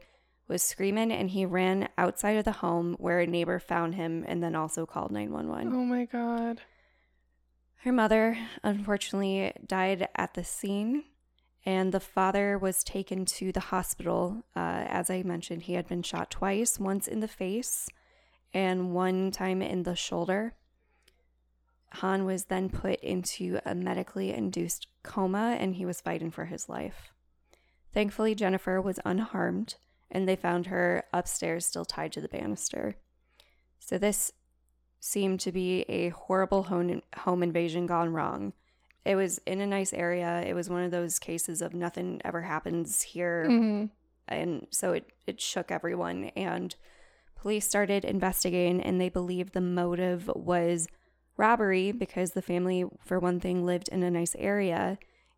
was screaming, and he ran outside of the home where a neighbor found him and then also called nine one one. Oh, my God. Her mother, unfortunately, died at the scene, and the father was taken to the hospital. Uh, as I mentioned, he had been shot twice, once in the face and one time in the shoulder. Han was then put into a medically induced coma, and he was fighting for his life. Thankfully, Jennifer was unharmed, and they found her upstairs still tied to the banister. So this seemed to be a horrible home, home invasion gone wrong. It was in a nice area. It was one of those cases of nothing ever happens here. Mm-hmm. And so it, it shook everyone. And police started investigating, and they believed the motive was robbery because the family, for one thing, lived in a nice area,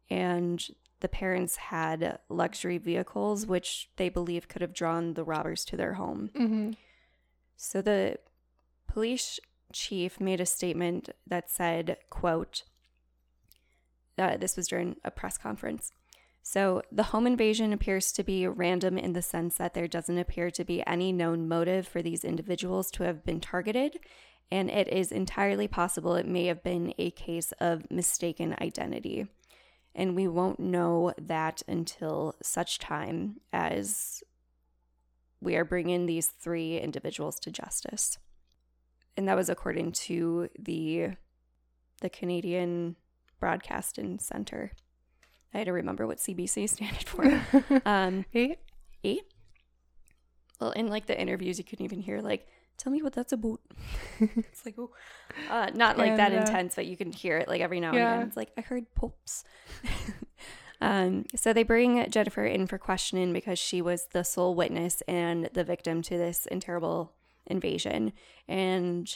and the parents had luxury vehicles, which they believe could have drawn the robbers to their home. Mm-hmm. So the police chief made a statement that said, quote, uh, this was during a press conference, So the home invasion appears to be random in the sense that there doesn't appear to be any known motive for these individuals to have been targeted, and it is entirely possible it may have been a case of mistaken identity. And we won't know that until such time as we are bringing these three individuals to justice. And that was according to the the Canadian Broadcasting Centre. I had to remember what C B C standard for. Um, eight? Eight? Well, in, like, the interviews, you couldn't even hear, like, tell me what that's about. It's like, oh. Uh, not, like, and, that uh, intense, but you can hear it, like, every now yeah. and then. It's like, I heard pops. um, so they bring Jennifer in for questioning because she was the sole witness and the victim to this terrible invasion. And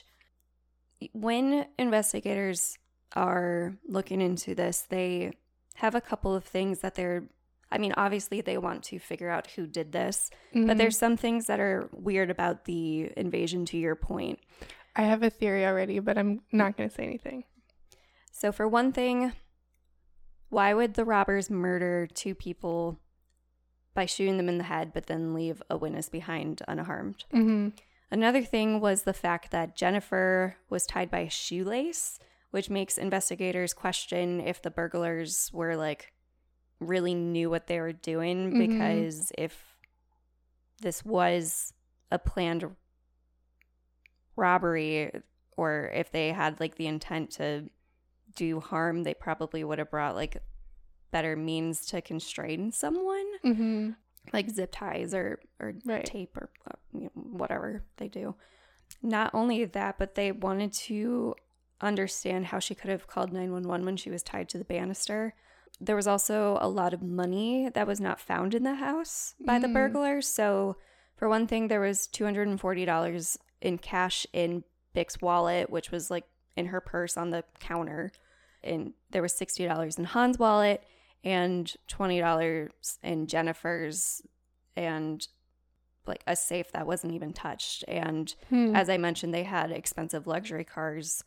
when investigators are looking into this, they have a couple of things that they're, I mean, obviously they want to figure out who did this, mm-hmm. but there's some things that are weird about the invasion, to your point. I have a theory already, but I'm not going to say anything. So for one thing, why would the robbers murder two people by shooting them in the head, but then leave a witness behind unharmed? Mm-hmm. Another thing was the fact that Jennifer was tied by a shoelace, which makes investigators question if the burglars were, like, really knew what they were doing, mm-hmm. because if this was a planned robbery or if they had, like, the intent to do harm, they probably would have brought, like, better means to constrain someone, mm-hmm. like zip ties or, or right. tape or you know, whatever they do. Not only that, but they wanted to understand how she could have called nine one one when she was tied to the banister. There was also a lot of money that was not found in the house by mm. the burglars. So for one thing, there was two hundred forty dollars in cash in Bich's wallet, which was, like, in her purse on the counter. And there was sixty dollars in Han's wallet and twenty dollars in Jennifer's, and, like, a safe that wasn't even touched. And mm. as I mentioned, they had expensive luxury cars,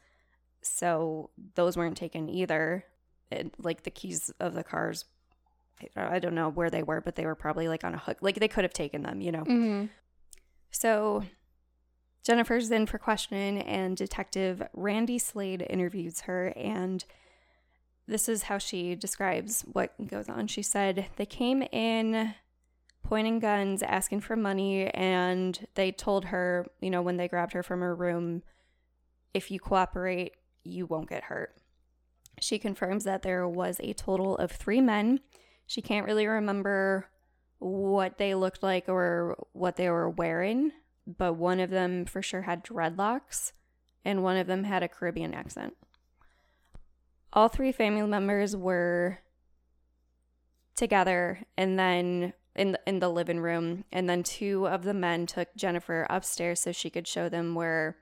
so those weren't taken either. It, like, the keys of the cars, I don't know where they were, but they were probably, like, on a hook. Like, they could have taken them, you know. Mm-hmm. So Jennifer's in for questioning, and Detective Randy Slade interviews her, and this is how she describes what goes on. She said, they came in pointing guns, asking for money, and they told her, you know, when they grabbed her from her room, if you cooperate, you won't get hurt. She confirms that there was a total of three men. She can't really remember what they looked like or what they were wearing, but one of them for sure had dreadlocks, and one of them had a Caribbean accent. All three family members were together and then in the, in the living room, and then two of the men took Jennifer upstairs so she could show them where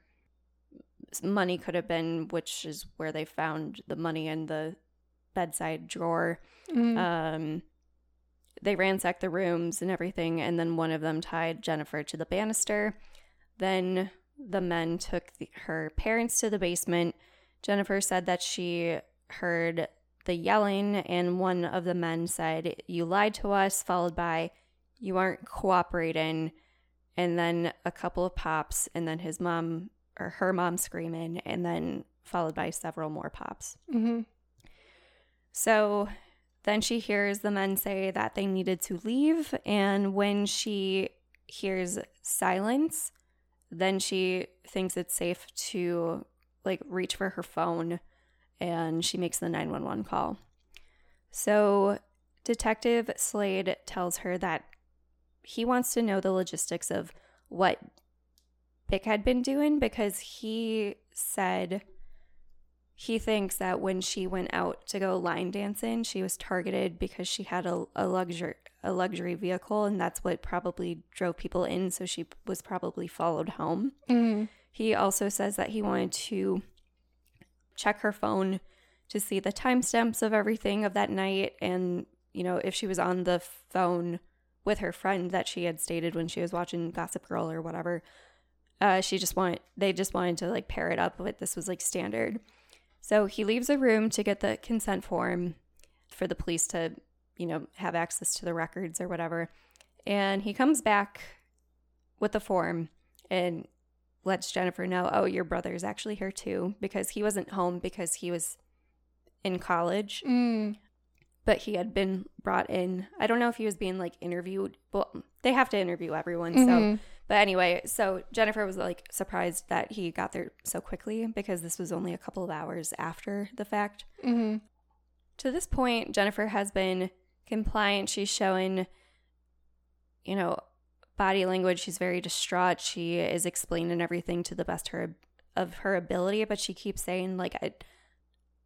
money could have been, which is where they found the money in the bedside drawer. Mm. Um, they ransacked the rooms and everything, and then one of them tied Jennifer to the banister. Then the men took the, her parents to the basement. Jennifer said that she heard the yelling, and one of the men said, you lied to us, followed by, you aren't cooperating, and then a couple of pops, and then his mom or her mom screaming, and then followed by several more pops. Mm-hmm. So then she hears the men say that they needed to leave, and when she hears silence, then she thinks it's safe to, like, reach for her phone, and she makes the nine one one call. So Detective Slade tells her that he wants to know the logistics of what Bich had been doing, because he said he thinks that when she went out to go line dancing, she was targeted because she had a, a luxury a luxury vehicle, and that's what probably drove people in, so she was probably followed home. Mm-hmm. He also says that he wanted to check her phone to see the timestamps of everything of that night, and, you know, if she was on the phone with her friend that she had stated when she was watching Gossip Girl or whatever. Uh, she just wanted, they just wanted to, like, pair it up with this was, like, standard. So he leaves a room to get the consent form for the police to you know, have access to the records or whatever. And he comes back with a form and lets Jennifer know, oh, your brother's actually here too, because he wasn't home because he was in college. Mm. But he had been brought in. I don't know if he was being, like, interviewed. Well, they have to interview everyone, mm-hmm. so. But anyway, so Jennifer was, like, surprised that he got there so quickly because this was only a couple of hours after the fact. Mm-hmm. To this point, Jennifer has been compliant. She's showing, you know, body language. She's very distraught. She is explaining everything to the best her, of her ability, but she keeps saying, like, I,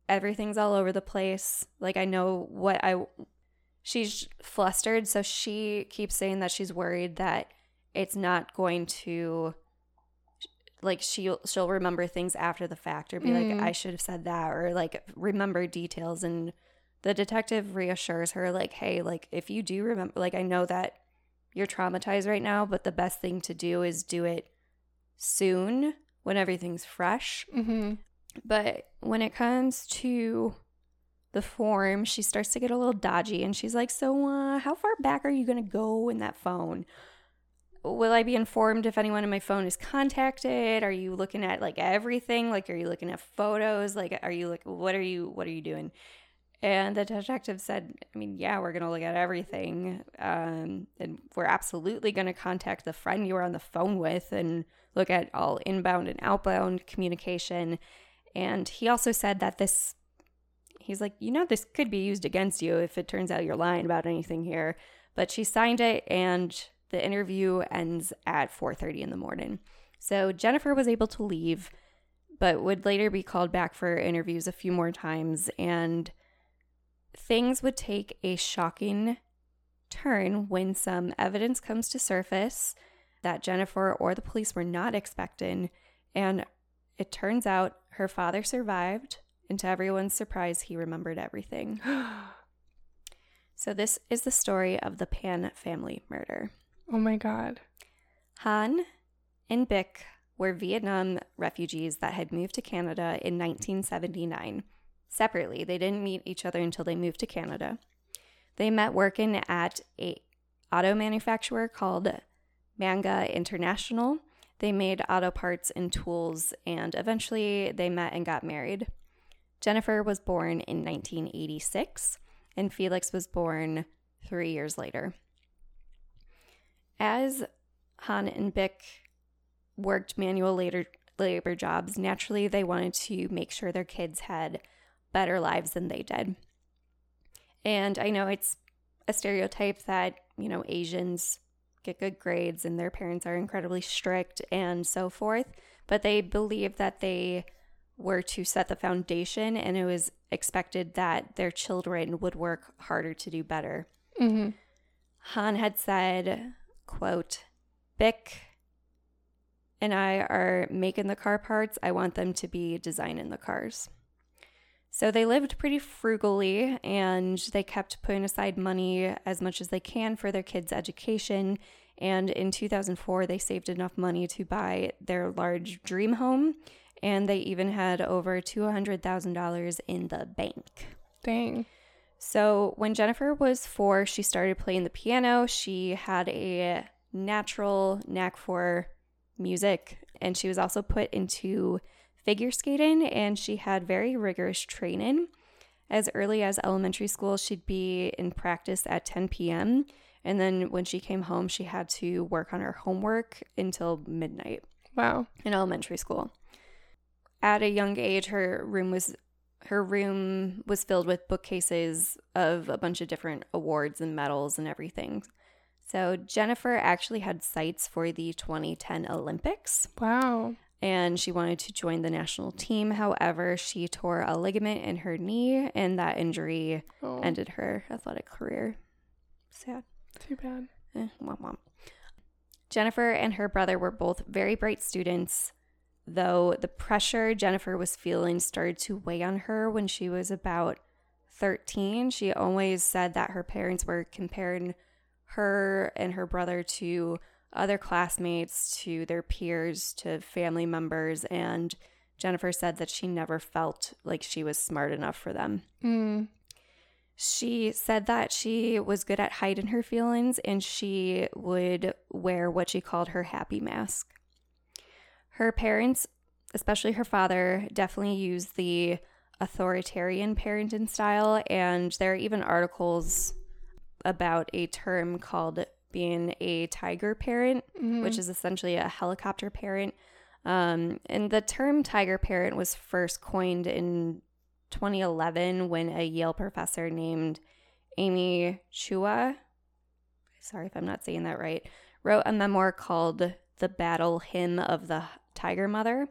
everything's all over the place. Like, I know what I – she's flustered, so she keeps saying that she's worried that – it's not going to, like, she'll, she'll remember things after the fact or be mm. like, I should have said that, or, like, remember details. And the detective reassures her, like, hey, like, if you do remember, like, I know that you're traumatized right now, but the best thing to do is do it soon when everything's fresh. Mm-hmm. But when it comes to the form, she starts to get a little dodgy, and she's like, so uh, how far back are you going to go in that phone? Will I be informed if anyone on my phone is contacted? Are you looking at, like, everything? Like, are you looking at photos? Like, are you like, what are you, what are you doing? And the detective said, I mean, yeah, we're going to look at everything. Um, and we're absolutely going to contact the friend you were on the phone with and look at all inbound and outbound communication. And he also said that this, he's like, you know, this could be used against you if it turns out you're lying about anything here. But she signed it, and the interview ends at four thirty in the morning. So Jennifer was able to leave, but would later be called back for interviews a few more times, and things would take a shocking turn when some evidence comes to surface that Jennifer or the police were not expecting. And it turns out her father survived, and to everyone's surprise, he remembered everything. So this is the story of the Pan family murder. Oh my God. Han and Bich were Vietnam refugees that had moved to Canada in nineteen seventy-nine. Separately, they didn't meet each other until they moved to Canada. They met working at an auto manufacturer called Manga International. They made auto parts and tools, and eventually they met and got married. Jennifer was born in nineteen eighty-six, and Felix was born three years later. As Han and Bich worked manual labor, labor jobs, naturally they wanted to make sure their kids had better lives than they did. And I know it's a stereotype that, you know, Asians get good grades and their parents are incredibly strict and so forth, but they believed that they were to set the foundation, and it was expected that their children would work harder to do better. Mm-hmm. Han had said, quote, Bich and I are making the car parts. I want them to be designing the cars. So they lived pretty frugally, and they kept putting aside money as much as they can for their kids' education. And in two thousand four, they saved enough money to buy their large dream home, and they even had over two hundred thousand dollars in the bank. Dang. So when Jennifer was four, she started playing the piano. She had a natural knack for music, and she was also put into figure skating, and she had very rigorous training. As early as elementary school, she'd be in practice at ten p.m., and then when she came home, she had to work on her homework until midnight. Wow. In elementary school. At a young age, her room was... Her room was filled with bookcases of a bunch of different awards and medals and everything. So Jennifer actually had sights for the twenty ten Olympics. Wow. And she wanted to join the national team. However, she tore a ligament in her knee, and that injury oh. ended her athletic career. Sad. Too bad. Eh, womp womp. Jennifer and her brother were both very bright students, though the pressure Jennifer was feeling started to weigh on her when she was about thirteen. She always said that her parents were comparing her and her brother to other classmates, to their peers, to family members, and Jennifer said that she never felt like she was smart enough for them. Mm. She said that she was good at hiding her feelings and she would wear what she called her happy mask. Her parents, especially her father, definitely used the authoritarian parenting style, and there are even articles about a term called being a tiger parent, mm-hmm. which is essentially a helicopter parent. Um, and the term tiger parent was first coined in twenty eleven when a Yale professor named Amy Chua, sorry if I'm not saying that right, wrote a memoir called The Battle Hymn of the Tiger Mother.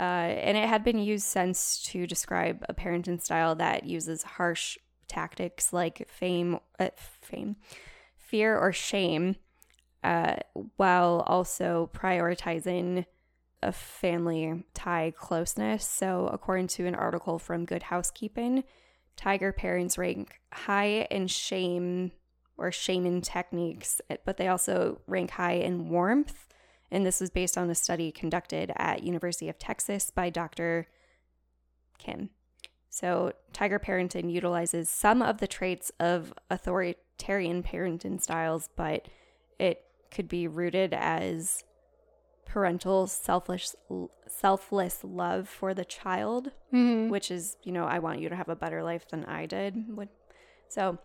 Uh, and it had been used since to describe a parenting style that uses harsh tactics like fame, uh, fame, fear or shame, uh, while also prioritizing a family tie closeness. So according to an article from Good Housekeeping, tiger parents rank high in shame or shaming techniques, but they also rank high in warmth. And this was based on a study conducted at University of Texas by Doctor Kim. So tiger parenting utilizes some of the traits of authoritarian parenting styles, but it could be rooted as parental selfless selfless love for the child, mm-hmm. which is, you know, I want you to have a better life than I did. So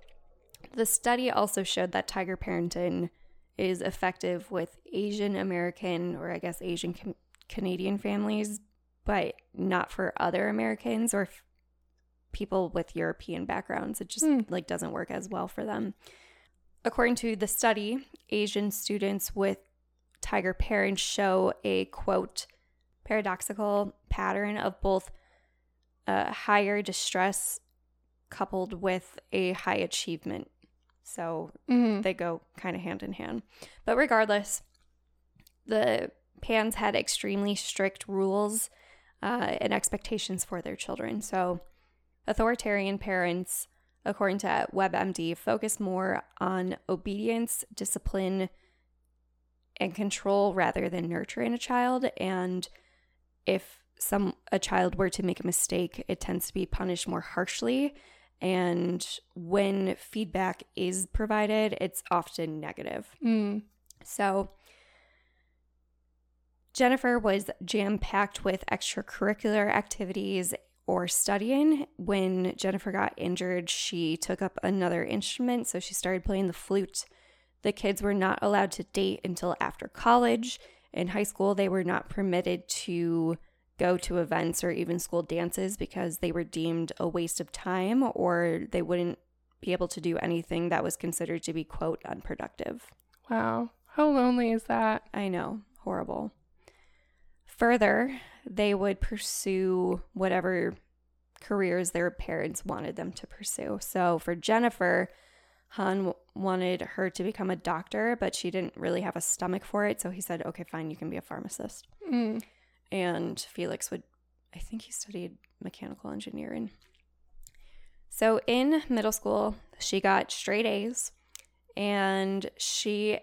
the study also showed that tiger parenting is effective with Asian American, or I guess Asian com- Canadian families, but not for other Americans or f- people with European backgrounds. It just mm. like doesn't work as well for them. According to the study, Asian students with tiger parents show a, quote, paradoxical pattern of both uh, higher distress coupled with a high achievement. So mm-hmm. they go kind of hand in hand. But regardless, the Pans had extremely strict rules uh, and expectations for their children. So authoritarian parents, according to WebMD, focus more on obedience, discipline, and control rather than nurturing a child. And if some a child were to make a mistake, it tends to be punished more harshly. And when feedback is provided, it's often negative. Mm. So Jennifer was jam-packed with extracurricular activities or studying. When Jennifer got injured, she took up another instrument, so she started playing the flute. The kids were not allowed to date until after college. In high school, they were not permitted to go to events or even school dances because they were deemed a waste of time, or they wouldn't be able to do anything that was considered to be, quote, unproductive. Wow. How lonely is that? I know. Horrible. Further, they would pursue whatever careers their parents wanted them to pursue. So for Jennifer, Han wanted her to become a doctor, but she didn't really have a stomach for it. So he said, okay, fine, you can be a pharmacist. Mm. And Felix would, I think he studied mechanical engineering. So in middle school, she got straight A's, and she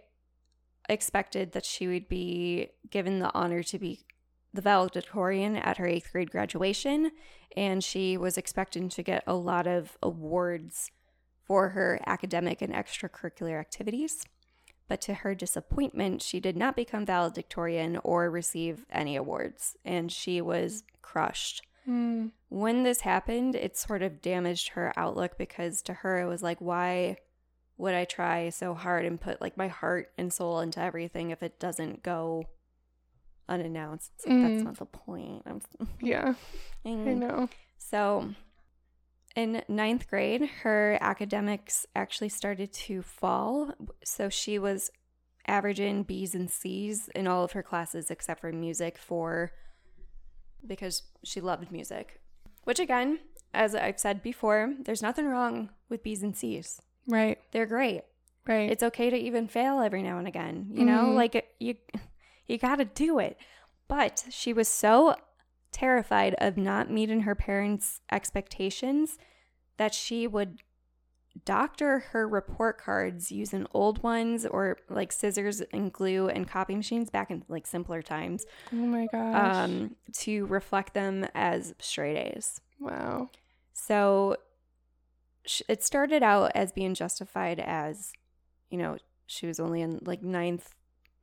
expected that she would be given the honor to be the valedictorian at her eighth grade graduation. And she was expecting to get a lot of awards for her academic and extracurricular activities. But to her disappointment, she did not become valedictorian or receive any awards, and she was crushed. Mm. When this happened, it sort of damaged her outlook, because to her it was like, why would I try so hard and put like my heart and soul into everything if it doesn't go unannounced? It's like, mm. That's not the point. I'm... Yeah, and I know. So... in ninth grade, her academics actually started to fall, so she was averaging B's and C's in all of her classes except for music, for because she loved music. Which again, as I've said before, there's nothing wrong with B's and C's. Right. They're great. Right. It's okay to even fail every now and again, you mm-hmm. know? Like, it, you, you gotta do it. But she was so terrified of not meeting her parents' expectations that she would doctor her report cards using old ones, or like scissors and glue and copy machines back in like simpler times. Oh my gosh. Um, to reflect them as straight A's. Wow. So it started out as being justified as, you know, she was only in like ninth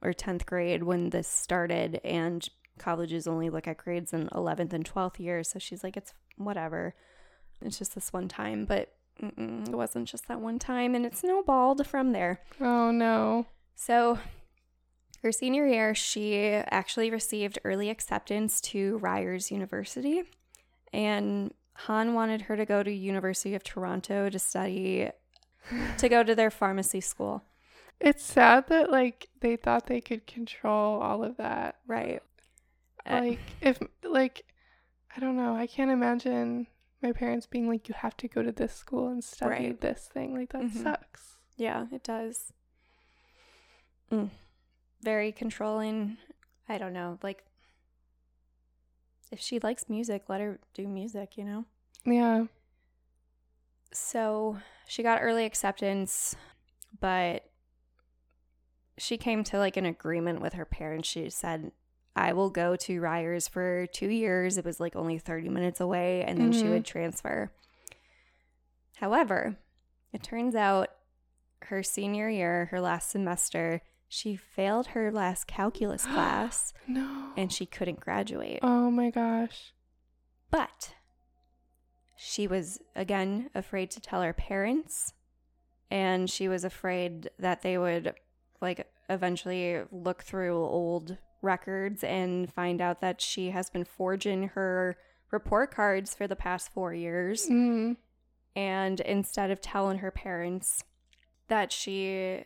or tenth grade when this started, and colleges only look at grades in eleventh and twelfth years. So she's like, it's whatever. It's just this one time. But it wasn't just that one time, and it snowballed from there. Oh, no. So her senior year, she actually received early acceptance to Ryerson University, and Han wanted her to go to University of Toronto to study, to go to their pharmacy school. It's sad that, like, they thought they could control all of that. Right. Like, uh, if, like, I don't know. I can't imagine my parents being like, you have to go to this school and study right. this thing. Like, that mm-hmm. sucks. Yeah, it does. Mm. Very controlling. I don't know. Like, if she likes music, let her do music, you know? Yeah. So she got early acceptance, but she came to, like, an agreement with her parents. She said, I will go to Ryers for two years. It was, like, only thirty minutes away, and then mm-hmm. she would transfer. However, it turns out her senior year, her last semester, she failed her last calculus class, no. and she couldn't graduate. Oh, my gosh. But she was, again, afraid to tell her parents, and she was afraid that they would, like, eventually look through old records and find out that she has been forging her report cards for the past four years. Mm. And instead of telling her parents that she,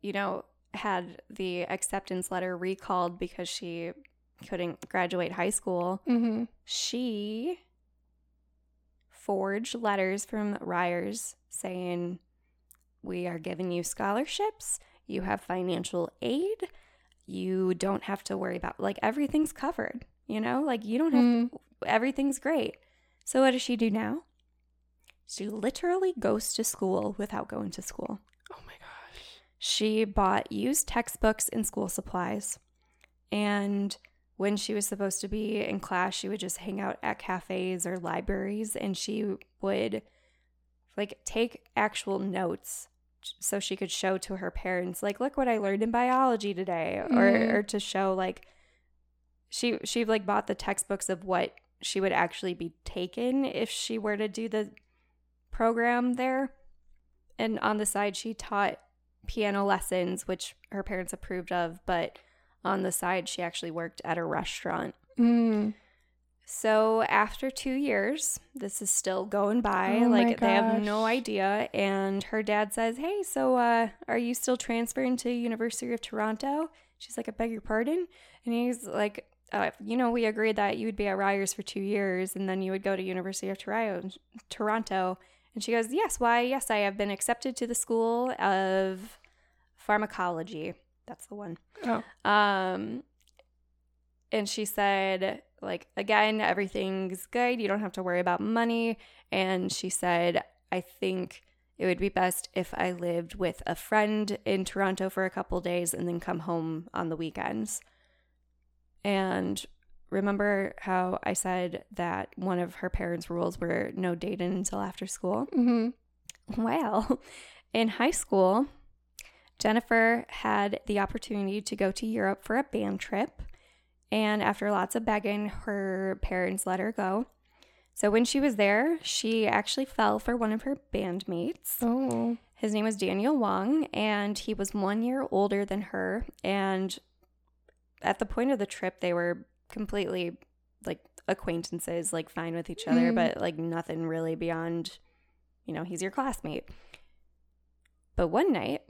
you know, had the acceptance letter recalled because she couldn't graduate high school, mm-hmm. she forged letters from Ryers saying, we are giving you scholarships, you have financial aid, you don't have to worry about, like, everything's covered, you know? Like, you don't have mm. to, everything's great. So what does she do now? She literally goes to school without going to school. Oh, my gosh. She bought used textbooks and school supplies. And when she was supposed to be in class, she would just hang out at cafes or libraries, and she would, like, take actual notes so she could show to her parents, like, look what I learned in biology today, mm-hmm. or, or to show, like, she she like bought the textbooks of what she would actually be taken if she were to do the program there. And on the side, she taught piano lessons, which her parents approved of, but on the side, she actually worked at a restaurant. Mm. So after two years, this is still going by. Oh, like, they have no idea. And her dad says, hey, so uh, are you still transferring to University of Toronto? She's like, I beg your pardon? And he's like, uh, you know, we agreed that you would be at Ryers for two years and then you would go to University of Toronto. And she goes, yes, why? Yes, I have been accepted to the School of Pharmacology. That's the one. Oh. Um, and she said, like, again, everything's good. You don't have to worry about money. And she said, I think it would be best if I lived with a friend in Toronto for a couple days and then come home on the weekends. And remember how I said that one of her parents' rules were no dating until after school? Mm-hmm. Well, in high school, Jennifer had the opportunity to go to Europe for a band trip. And after lots of begging, her parents let her go. So when she was there, she actually fell for one of her bandmates. Oh. His name was Daniel Wong, and he was one year older than her. And at the point of the trip, they were completely, like, acquaintances, like, fine with each other, mm. but, like, nothing really beyond, you know, he's your classmate. But one night,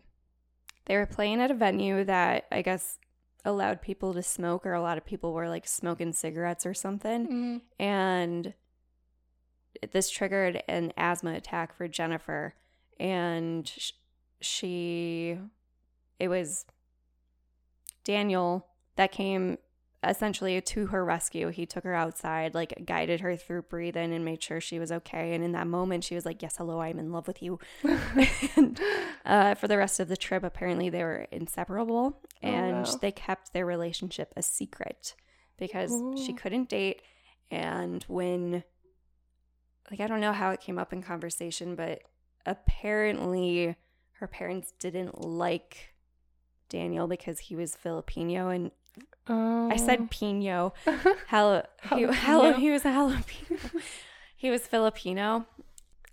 they were playing at a venue that, I guess, allowed people to smoke, or a lot of people were, like, smoking cigarettes or something. Mm. And this triggered an asthma attack for Jennifer. And she, it was Daniel that came essentially to her rescue. He took her outside, like, guided her through breathing and made sure she was okay. And in that moment, she was like, yes, hello, I'm in love with you. And uh, for the rest of the trip, apparently they were inseparable. And oh, wow. They kept their relationship a secret because Ooh. She couldn't date. And when like, I don't know how it came up in conversation, but apparently her parents didn't like Daniel because he was Filipino, and oh. I said Pino. Hal- he, hal- he was a jalapeno. He was Filipino,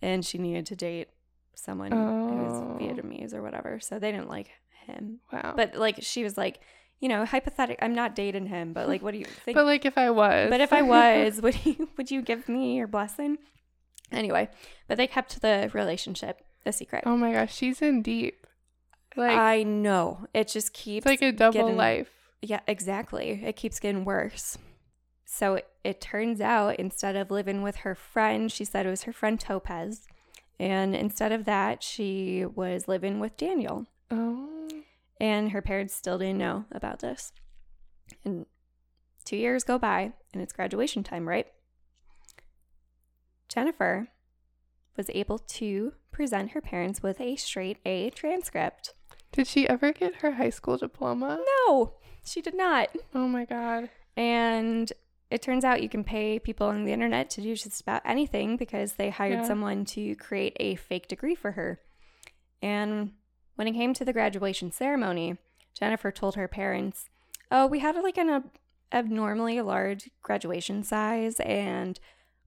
and she needed to date someone oh. who was Vietnamese or whatever, so they didn't like him. Wow. But, like, she was like, you know, hypothetically, I'm not dating him, but, like, what do you think? But, like, if I was. But if I was, would you, would you give me your blessing? Anyway, but they kept the relationship a secret. Oh, my gosh. She's in deep. Like, I know. It just keeps. It's like a double getting, life. Yeah, exactly. It keeps getting worse. So it, it turns out instead of living with her friend, she said it was her friend Topaz. And instead of that, she was living with Daniel. Oh. And her parents still didn't know about this. And two years go by, and it's graduation time, right? Jennifer was able to present her parents with a straight A transcript. Did she ever get her high school diploma? No, she did not. Oh, my God. And it turns out you can pay people on the internet to do just about anything because they hired yeah. someone to create a fake degree for her. And when it came to the graduation ceremony, Jennifer told her parents, oh, we had like an ab- abnormally large graduation size, and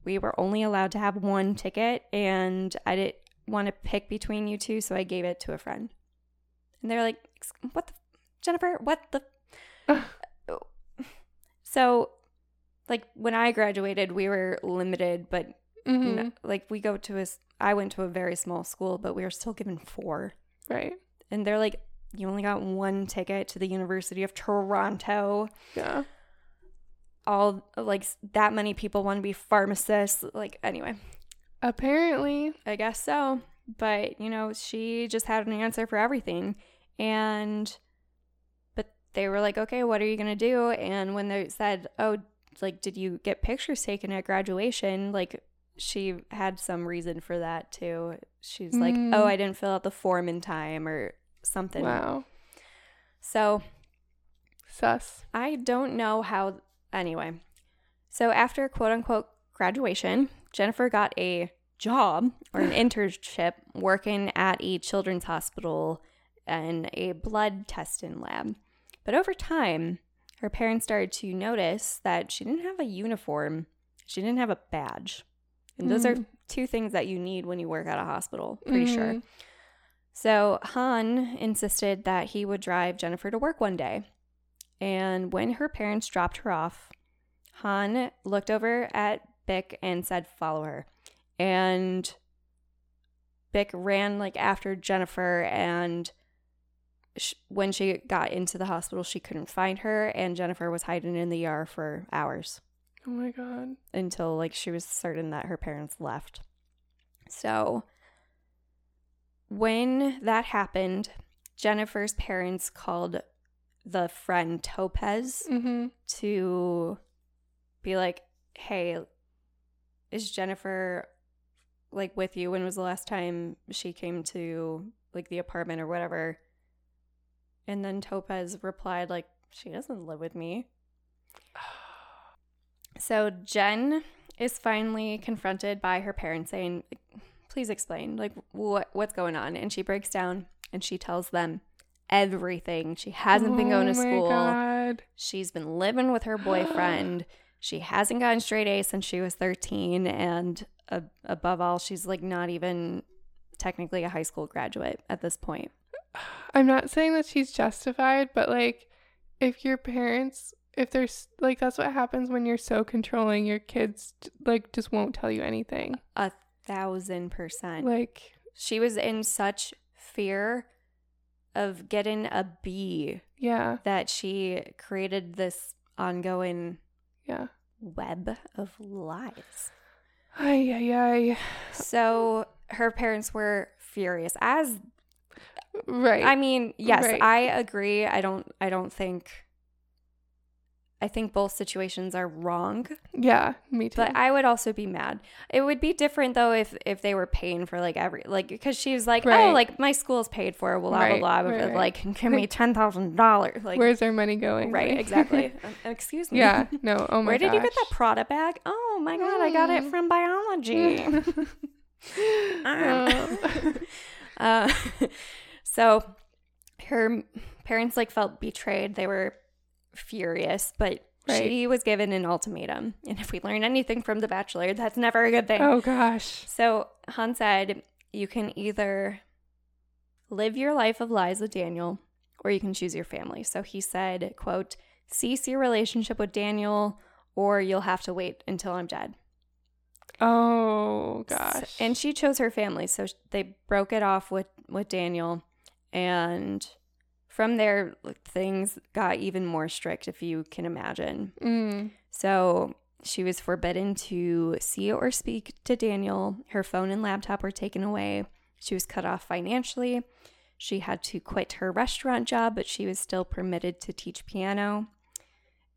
we were only allowed to have one ticket, and I didn't want to pick between you two, so I gave it to a friend. And they're like, what the, Jennifer, what the? Ugh. So, like, when I graduated, we were limited, but mm-hmm. no, like we go to a, I went to a very small school, but we were still given four. Right. And they're like, you only got one ticket to the University of Toronto. Yeah. All, like, that many people want to be pharmacists. Like, anyway. Apparently. I guess so. But, you know, she just had an answer for everything. And, but they were like, okay, what are you going to do? And when they said, oh, like, did you get pictures taken at graduation? Like, she had some reason for that, too. She's mm. like, oh, I didn't fill out the form in time or something. Wow. So. Sus. I don't know how. Anyway. So after quote-unquote graduation, Jennifer got a job or an internship working at a children's hospital and a blood testing lab. But over time, her parents started to notice that she didn't have a uniform. She didn't have a badge. And those mm. are two things that you need when you work at a hospital, pretty mm. sure. So Han insisted that he would drive Jennifer to work one day. And when her parents dropped her off, Han looked over at Bich and said, follow her. And Bich ran, like, after Jennifer, and sh- when she got into the hospital, she couldn't find her, and Jennifer was hiding in the E R for hours. Oh, my God. Until, like, she was certain that her parents left. So when that happened, Jennifer's parents called the friend Topaz mm-hmm. to be like, hey, is Jennifer, like, with you? When was the last time she came to, like, the apartment or whatever? And then Topaz replied, like, she doesn't live with me. So Jen is finally confronted by her parents saying, please explain, like, what what's going on? And she breaks down and she tells them everything. She hasn't oh been going to school. God. She's been living with her boyfriend. She hasn't gotten straight A's since she was thirteen. And uh, above all, she's, like, not even technically a high school graduate at this point. I'm not saying that she's justified, but, like, if your parents, if there's, like, that's what happens when you're so controlling, your kids, like, just won't tell you anything. A thousand percent. Like, she was in such fear of getting a B. Yeah. That she created this ongoing yeah. web of lies. Ay, ay, ay. So her parents were furious. As right. I mean, yes, right. I agree. I don't I don't think I think both situations are wrong. Yeah, me too. But I would also be mad. It would be different, though, if, if they were paying for, like, every... Like, because she was like, right. oh, like, my school's paid for, blah, blah, right. blah. But, right, like, right. give me ten thousand dollars. Like, where's their money going? Right, right. Exactly. um, excuse me. Yeah, no, oh my Where gosh. Where did you get that Prada bag? Oh, my God, mm. I got it from biology. um. uh, so her parents, like, felt betrayed. They were... furious, but right. she was given an ultimatum, and if we learn anything from The Bachelor, that's never a good thing. Oh gosh. So Han said, you can either live your life of lies with Daniel, or you can choose your family. So he said, quote, cease your relationship with Daniel, or you'll have to wait until I'm dead. Oh gosh. And she chose her family, so they broke it off with with Daniel, and from there, things got even more strict, if you can imagine. Mm. So she was forbidden to see or speak to Daniel. Her phone and laptop were taken away. She was cut off financially. She had to quit her restaurant job, but she was still permitted to teach piano.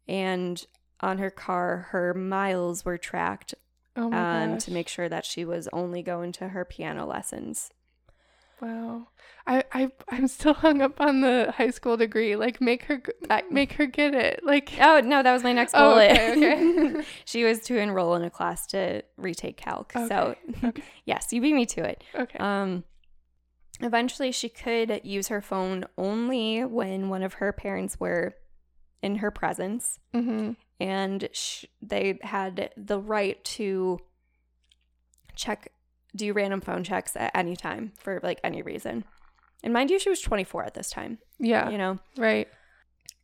And on her car, her miles were tracked oh my um, gosh. to make sure that she was only going to her piano lessons. Wow. I, I, I'm still hung up on the high school degree. Like, make her make her get it. Like, oh, no, that was my next bullet. Oh, okay, okay. She was to enroll in a class to retake calc. Okay, so, okay. Yes, you beat me to it. Okay. Um, eventually, she could use her phone only when one of her parents were in her presence. Mm-hmm. And sh- they had the right to check... do random phone checks at any time for, like, any reason. And mind you, she was twenty-four at this time. Yeah. You know? Right.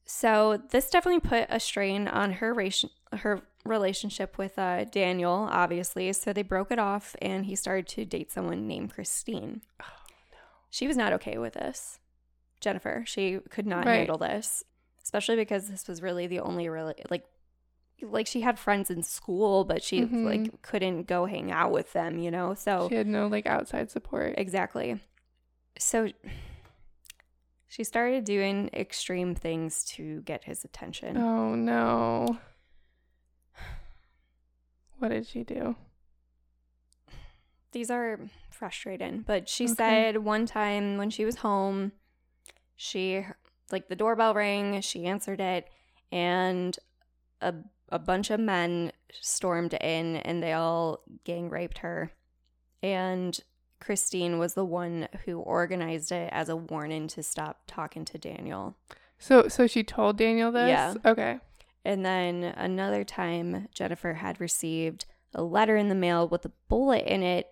So this definitely put a strain on her ration- her relationship with uh, Daniel, obviously. So they broke it off, and he started to date someone named Christine. Oh, no. She was not okay with this. Jennifer, she could not right. handle this, especially because this was really the only really like Like, she had friends in school, but she, mm-hmm. like, couldn't go hang out with them, you know? So she had no, like, outside support. Exactly. So she started doing extreme things to get his attention. Oh, no. What did she do? These are frustrating. But she okay. said one time when she was home, she, like, the doorbell rang. She answered it. And a A bunch of men stormed in, and they all gang raped her. And Christine was the one who organized it as a warning to stop talking to Daniel. So so she told Daniel this? Yeah. Okay. And then another time, Jennifer had received a letter in the mail with a bullet in it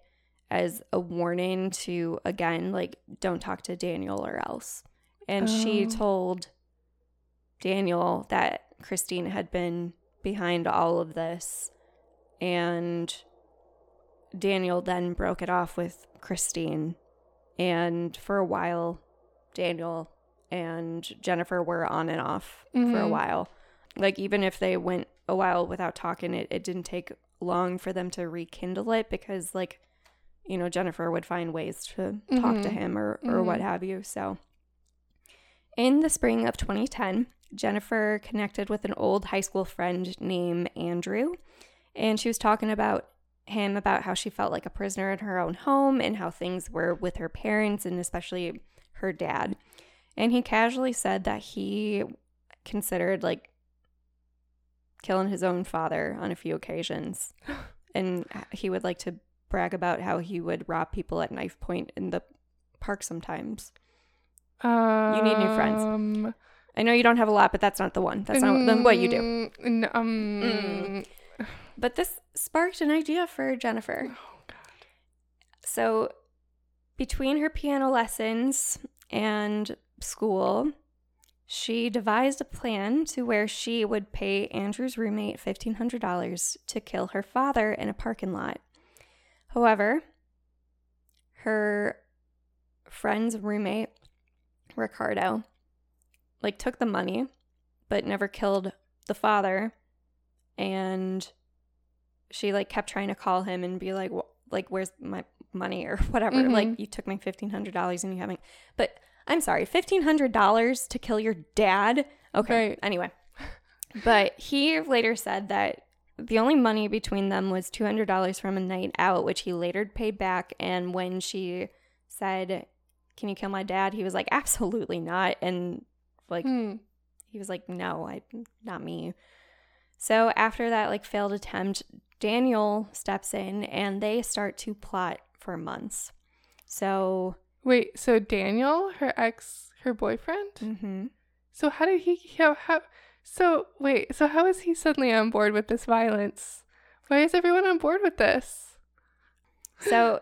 as a warning to, again, like, don't talk to Daniel or else. And oh. she told Daniel that Christine had been behind all of this, and Daniel then broke it off with Christine, and for a while Daniel and Jennifer were on and off mm-hmm. for a while. Like, even if they went a while without talking, it, it didn't take long for them to rekindle it, because, like, you know, Jennifer would find ways to mm-hmm. talk to him or, or mm-hmm. what have you. So in the spring of twenty ten, Jennifer connected with an old high school friend named Andrew, and she was talking about him about how she felt like a prisoner in her own home and how things were with her parents and especially her dad. And he casually said that he considered, like, killing his own father on a few occasions, and he would like to brag about how he would rob people at knife point in the park sometimes. Um, you need new friends. I know you don't have a lot, but that's not the one. That's not mm, what you do. Um, mm. But this sparked an idea for Jennifer. Oh, God. So between her piano lessons and school, she devised a plan to where she would pay Andrew's roommate fifteen hundred dollars to kill her father in a parking lot. However, her friend's roommate, Ricardo, like, took the money, but never killed the father. And she, like, kept trying to call him and be like, well, like, where's my money or whatever? Mm-hmm. Like, you took my fifteen hundred dollars and you haven't. But I'm sorry, fifteen hundred dollars to kill your dad? Okay. Right. Anyway. But he later said that the only money between them was two hundred dollars from a night out, which he later paid back. And when she said, can you kill my dad? He was like, absolutely not. And like, hmm. he was like, no, I, not me. So after that, like, failed attempt, Daniel steps in and they start to plot for months. So wait, so Daniel, her ex, her boyfriend? Mm-hmm. So how did he, how, how, so wait, so how is he suddenly on board with this violence? Why is everyone on board with this? So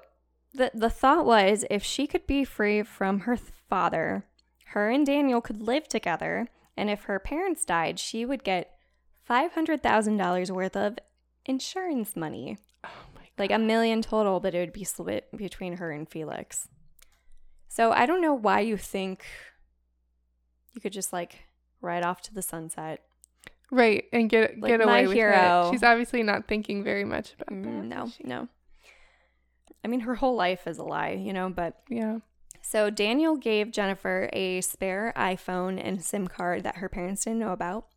the the thought was, if she could be free from her th- father, her and Daniel could live together. And if her parents died, she would get five hundred thousand dollars worth of insurance money. Oh my God. Like a million total, but it would be split between her and Felix. So I don't know why you think you could just like ride off to the sunset. Right. And get like, get away with hero. It. She's obviously not thinking very much about mm, that. No, no. I mean, her whole life is a lie, you know, but. Yeah. So Daniel gave Jennifer a spare iPhone and SIM card that her parents didn't know about,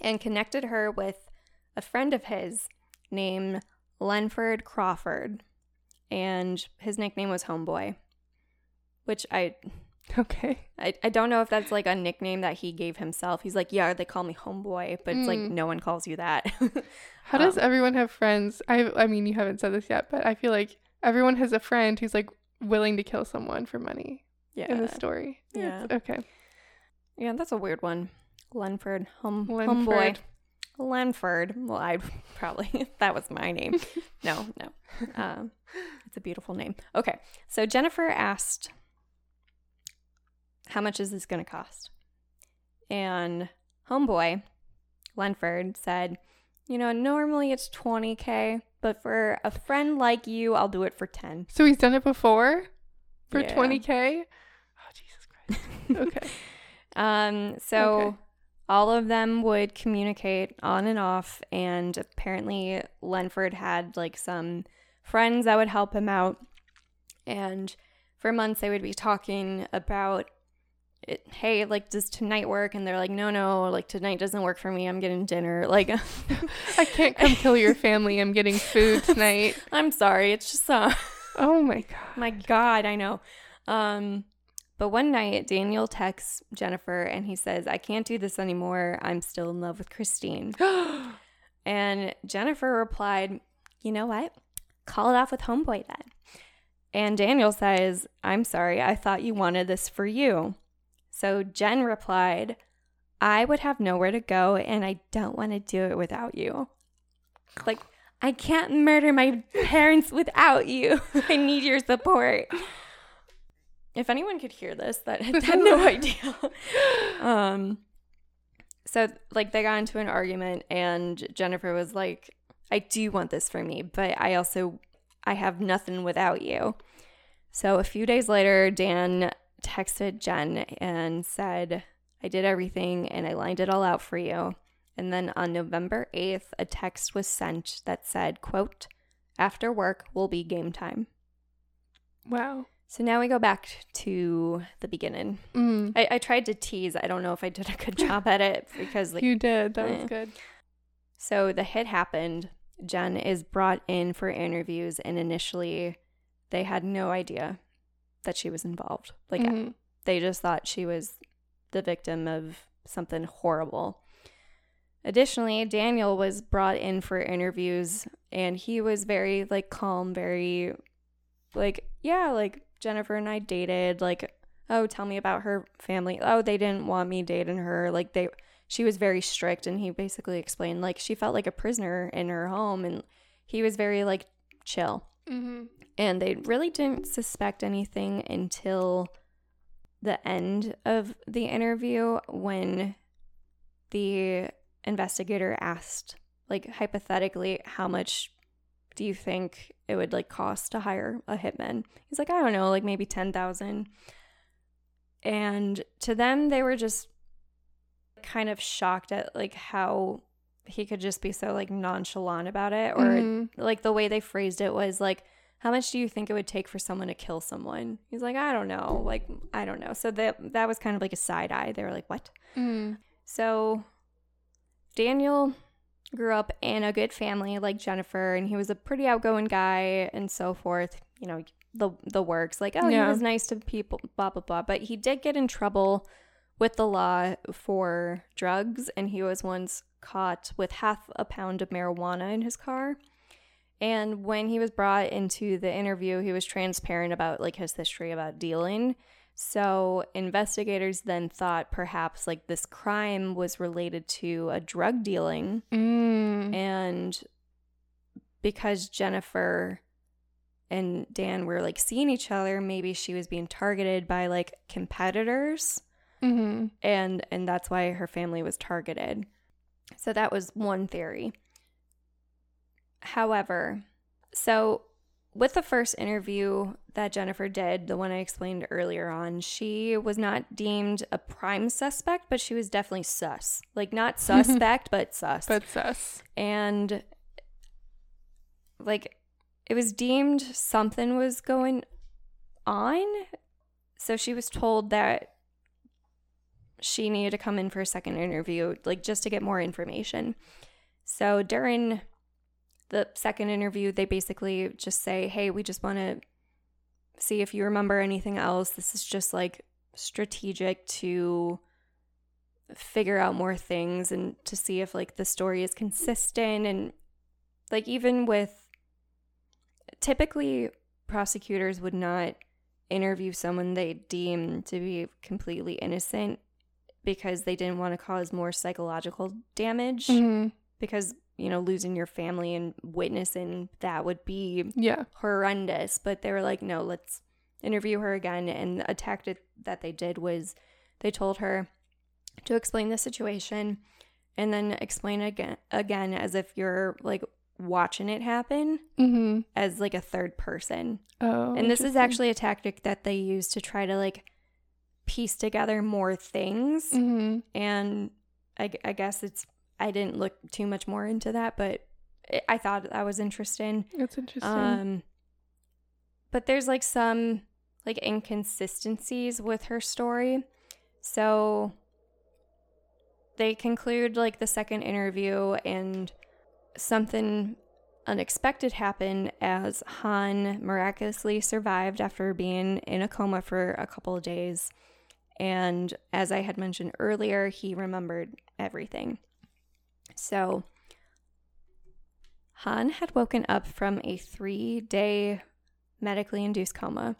and connected her with a friend of his named Lenford Crawford, and his nickname was Homeboy, which I okay I, I don't know if that's like a nickname that he gave himself. He's like, yeah, they call me Homeboy, but mm. it's like no one calls you that. How um, does everyone have friends? I I mean, you haven't said this yet, but I feel like everyone has a friend who's like willing to kill someone for money. Yeah, in the story. Yeah, it's, okay. Yeah, that's a weird one. Lenford, home, Lenford. Homeboy. Lenford. Well, I probably, that was my name. No, no. Um, it's a beautiful name. Okay. So Jennifer asked, how much is this going to cost? And Homeboy, Lenford, said, you know, normally it's twenty K, but for a friend like you, I'll do it for ten. So he's done it before for yeah. twenty K? Oh, Jesus Christ. Okay. Um, so okay. all of them would communicate on and off, and apparently Lenford had like some friends that would help him out. And for months they would be talking about it, hey, like, does tonight work? And they're like, no, no, like tonight doesn't work for me. I'm getting dinner. Like, I can't come kill your family. I'm getting food tonight. I'm sorry. It's just, uh, oh my God. My God. I know. Um, But one night, Daniel texts Jennifer and he says, I can't do this anymore. I'm still in love with Christine. And Jennifer replied, you know what? Call it off with Homeboy then. And Daniel says, I'm sorry. I thought you wanted this for you. So Jen replied, I would have nowhere to go and I don't want to do it without you. Like, I can't murder my parents without you. I need your support. If anyone could hear this, that I had no idea. Um, so, like, they got into an argument, and Jennifer was like, I do want this for me, but I also, I have nothing without you. So, a few days later, Dan texted Jen and said, I did everything, and I lined it all out for you. And then on November eighth, a text was sent that said, quote, after work will be game time. Wow. So now we go back to the beginning. Mm. I, I tried to tease. I don't know if I did a good job at it because like, you did. That eh. was good. So the hit happened. Jen is brought in for interviews, and initially they had no idea that she was involved. Like mm-hmm. I, they just thought she was the victim of something horrible. Additionally, Daniel was brought in for interviews, and he was very like calm, very like yeah, like. Jennifer and I dated, like, oh, tell me about her family. Oh, they didn't want me dating her. Like, they, she was very strict, and he basically explained, like, she felt like a prisoner in her home, and he was very, like, chill. Mm-hmm. And they really didn't suspect anything until the end of the interview when the investigator asked, like, hypothetically, how much do you think it would like cost to hire a hitman? He's like, I don't know, like maybe ten thousand. And to them, they were just kind of shocked at like how he could just be so like nonchalant about it, or mm-hmm. like the way they phrased it was like, how much do you think it would take for someone to kill someone? He's like, I don't know, like I don't know. So that that was kind of like a side eye. They were like, what? Mm-hmm. So Daniel grew up in a good family like Jennifer, and he was a pretty outgoing guy and so forth. You know, the the works. Like, oh, yeah. He was nice to people, blah, blah, blah. But he did get in trouble with the law for drugs, and he was once caught with half a pound of marijuana in his car. And when he was brought into the interview, he was transparent about, like, his history about dealing. So investigators then thought perhaps, like, this crime was related to a drug dealing. Mm. And because Jennifer and Dan were, like, seeing each other, maybe she was being targeted by, like, competitors. Mm-hmm. And, and that's why her family was targeted. So that was one theory. However, so with the first interview that Jennifer did, the one I explained earlier on, she was not deemed a prime suspect, but she was definitely sus. Like, not suspect, but sus. But sus. And, like, it was deemed something was going on. So she was told that she needed to come in for a second interview, like, just to get more information. So during the second interview, they basically just say, hey, we just want to see if you remember anything else. This is just, like, strategic to figure out more things and to see if, like, the story is consistent. And, like, even with – typically prosecutors would not interview someone they deem to be completely innocent because they didn't want to cause more psychological damage. Mm-hmm. Because – you know, losing your family and witnessing that would be yeah. horrendous. But they were like, no, let's interview her again. And a tactic that they did was they told her to explain the situation and then explain again, again as if you're, like, watching it happen mm-hmm. as, like, a third person. Oh, and this is actually a tactic that they use to try to, like, piece together more things. Mm-hmm. And I, I guess it's I didn't look too much more into that, but I thought that was interesting. That's interesting. Um, but there's, like, some, like, inconsistencies with her story. So they conclude, like, the second interview, and something unexpected happened as Han miraculously survived after being in a coma for a couple of days. And as I had mentioned earlier, he remembered everything. So, Han had woken up from a three-day medically induced coma.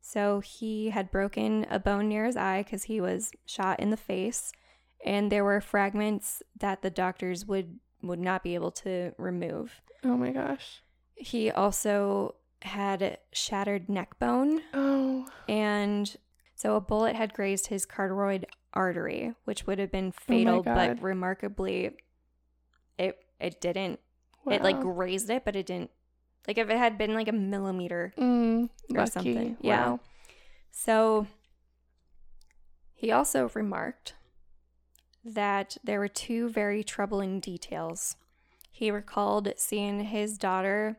So, he had broken a bone near his eye because he was shot in the face, and there were fragments that the doctors would, would not be able to remove. Oh, my gosh. He also had shattered neck bone. Oh. And so, a bullet had grazed his carotid artery, which would have been fatal, oh but remarkably... It it didn't. Wow. It, like, grazed it, but it didn't. Like, if it had been, like, a millimeter mm, or lucky. Something. Wow. Yeah. So, he also remarked that there were two very troubling details. He recalled seeing his daughter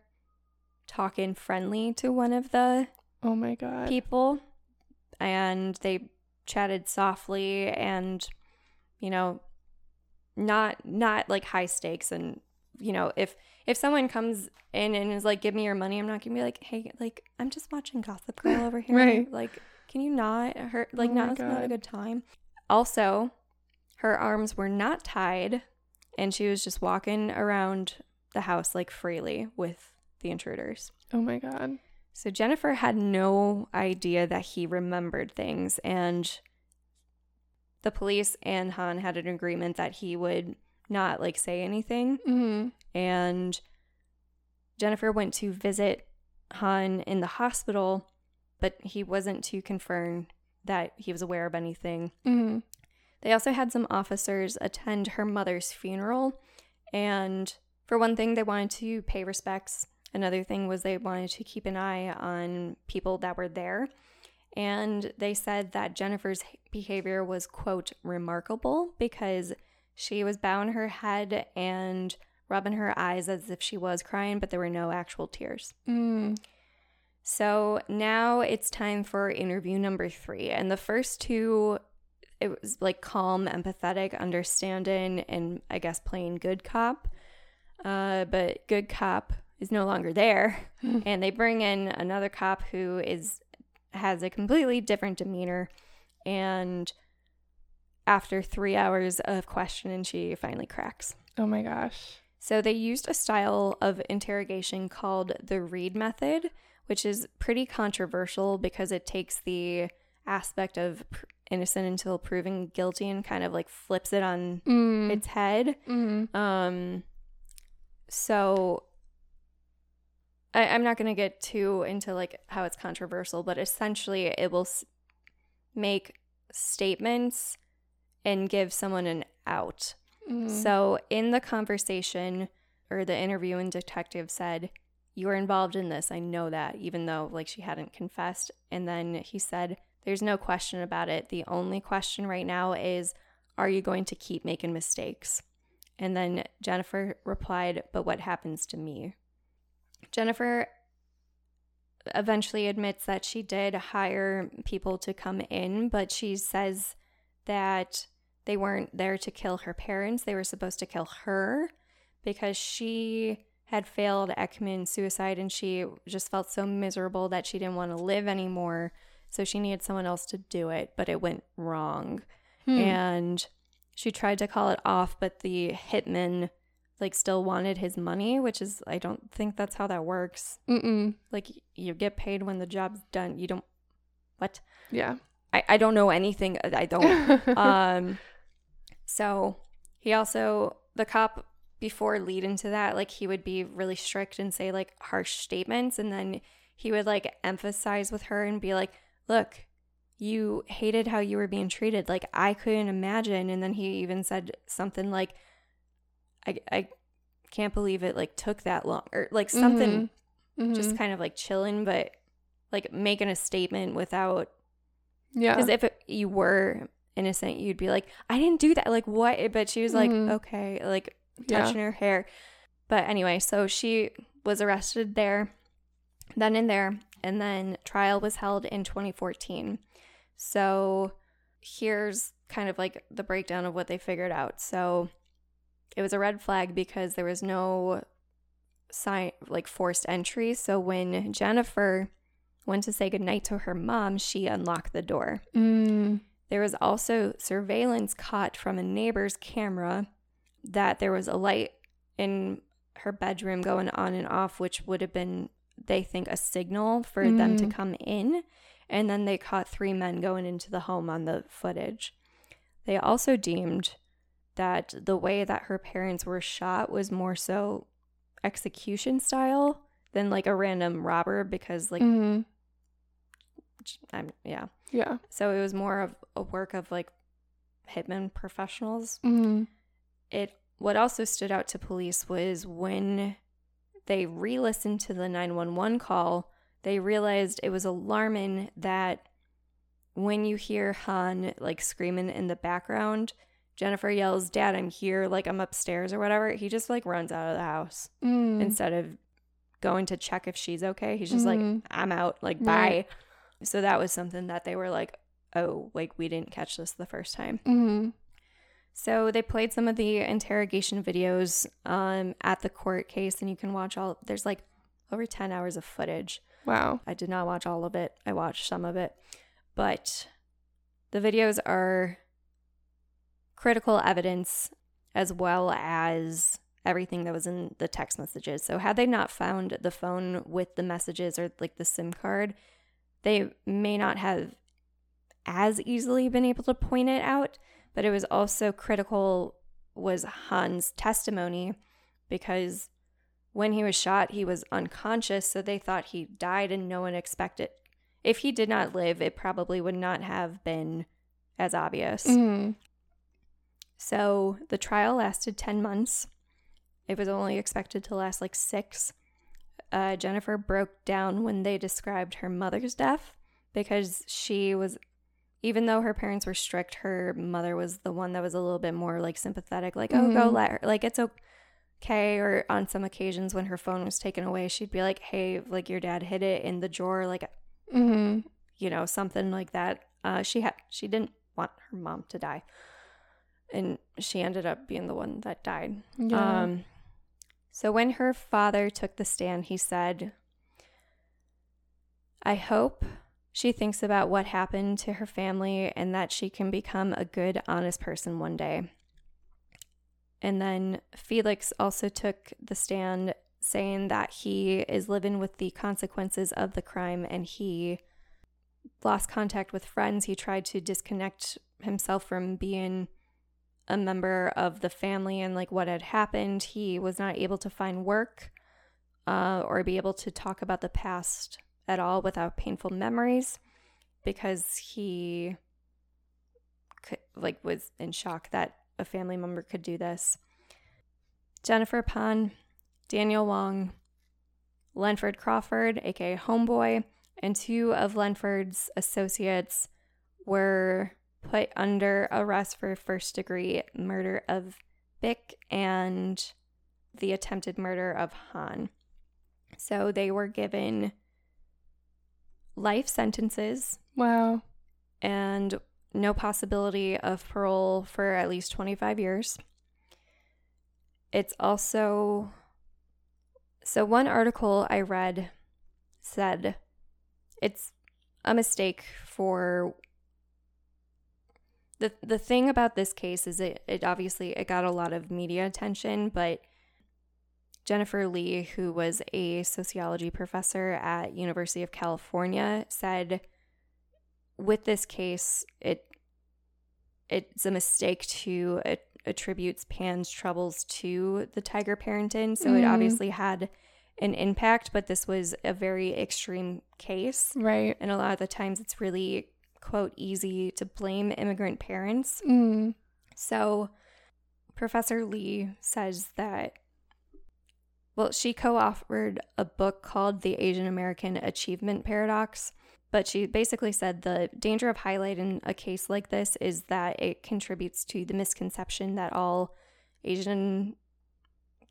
talking friendly to one of the oh my God. People, and they chatted softly and, you know, Not, not like high stakes, and you know, if if someone comes in and is like, "Give me your money," I'm not gonna be like, "Hey, like, I'm just watching Gossip Girl over here." Right? Like, can you not hurt? Like, oh now's not a good time. Also, her arms were not tied, and she was just walking around the house, like, freely with the intruders. Oh my God! So Jennifer had no idea that he remembered things, and the police and Han had an agreement that he would not, like, say anything. Mm-hmm. And Jennifer went to visit Han in the hospital, but he wasn't too concerned that he was aware of anything. Mm-hmm. They also had some officers attend her mother's funeral. And for one thing, they wanted to pay respects. Another thing was they wanted to keep an eye on people that were there. And they said that Jennifer's behavior was, quote, remarkable because she was bowing her head and rubbing her eyes as if she was crying, but there were no actual tears. Mm. So now it's time for interview number three. And the first two it was like calm, empathetic, understanding, and I guess playing good cop. Uh, but good cop is no longer there. And they bring in another cop who is has a completely different demeanor. And after three hours of questioning, she finally cracks. Oh my gosh. So they used a style of interrogation called the Reed method, which is pretty controversial because it takes the aspect of innocent until proven guilty and kind of like flips it on mm. its head. Mm-hmm. Um, so I, I'm not going to get too into like how it's controversial, but essentially it will s- make statements and give someone an out. Mm. So in the conversation or the interview, and detective said, "You were involved in this. I know that," even though like she hadn't confessed. And then he said, "There's no question about it. The only question right now is, are you going to keep making mistakes?" And then Jennifer replied, "But what happens to me?" Jennifer eventually admits that she did hire people to come in, but she says that they weren't there to kill her parents. They were supposed to kill her because she had failed at committing suicide and she just felt so miserable that she didn't want to live anymore. So she needed someone else to do it, but it went wrong. Hmm. And she tried to call it off, but the hitman like still wanted his money, which is, I don't think that's how that works. Mm-mm. Like you get paid when the job's done. You don't, what? Yeah. I, I don't know anything. I don't. um, so he also, the cop before lead into that, like he would be really strict and say like harsh statements. And then he would like emphasize with her and be like, "Look, you hated how you were being treated. Like, I couldn't imagine." And then he even said something like, I, I can't believe it, like, took that long. Or, like, something mm-hmm. Mm-hmm. just kind of, like, chilling, but, like, making a statement without... Yeah. Because if it, you were innocent, you'd be like, "I didn't do that." Like, what? But she was mm-hmm. like, okay, like, touching yeah. her hair. But anyway, so she was arrested there, then and there. And then trial was held in twenty fourteen. So here's kind of like the breakdown of what they figured out. So it was a red flag because there was no sign, like forced entry. So when Jennifer went to say goodnight to her mom, she unlocked the door. Mm. There was also surveillance caught from a neighbor's camera that there was a light in her bedroom going on and off, which would have been, they think, a signal for mm. them to come in. And then they caught three men going into the home on the footage. They also deemed that the way that her parents were shot was more so execution style than like a random robber, because like mm-hmm. I'm yeah yeah so it was more of a work of like hitman professionals. Mm-hmm. It what also stood out to police was when they re-listened to the nine one one call, they realized it was alarming that when you hear Han like screaming in the background, Jennifer yells, "Dad, I'm here, like I'm upstairs," or whatever. He just like runs out of the house mm. instead of going to check if she's okay. He's just mm-hmm. like, "I'm out, like mm. bye." So that was something that they were like, "Oh, like we didn't catch this the first time." Mm-hmm. So they played some of the interrogation videos um, at the court case, and you can watch all. There's like over ten hours of footage. Wow. I did not watch all of it. I watched some of it. But the videos are critical evidence as well as everything that was in the text messages. So had they not found the phone with the messages or like the SIM card, they may not have as easily been able to point it out. But it was also critical was Han's testimony, because when he was shot, he was unconscious, so they thought he died and no one expected. If he did not live, it probably would not have been as obvious. Mm-hmm. So the trial lasted ten months. It was only expected to last like six. Uh, Jennifer broke down when they described her mother's death, because she was... Even though her parents were strict, her mother was the one that was a little bit more, like, sympathetic. Like, mm-hmm. oh, go let her. Like, it's okay. Or on some occasions when her phone was taken away, she'd be like, "Hey, like, your dad hid it in the drawer." Like, mm-hmm. you know, something like that. Uh, she ha- she didn't want her mom to die. And she ended up being the one that died. Yeah. Um, so when her father took the stand, he said, I hope she thinks about what happened to her family and that she can become a good, honest person one day. And then Felix also took the stand, saying that he is living with the consequences of the crime and he lost contact with friends. He tried to disconnect himself from being a member of the family and like what had happened. He was not able to find work uh, or be able to talk about the past at all without painful memories because he could, like was in shock that a family member could do this. Jennifer Pan, Daniel Wong, Lenford Crawford, aka Homeboy, and two of Lenford's associates were put under arrest for first degree murder of Bich and the attempted murder of Han. So they were given life sentences. Wow. And no possibility of parole for at least twenty-five years. It's also... So one article I read said it's a mistake for... The the thing about this case is it, it obviously it got a lot of media attention, but Jennifer Lee, who was a sociology professor at University of California, said with this case, it it's a mistake to it attributes Pan's troubles to the tiger parenting. So mm. it obviously had an impact, but this was a very extreme case. Right. And a lot of the times it's really, quote, easy to blame immigrant parents. Mm. So Professor Lee says that, well, she co-authored a book called The Asian American Achievement Paradox. But she basically said the danger of highlighting a case like this is that it contributes to the misconception that all Asian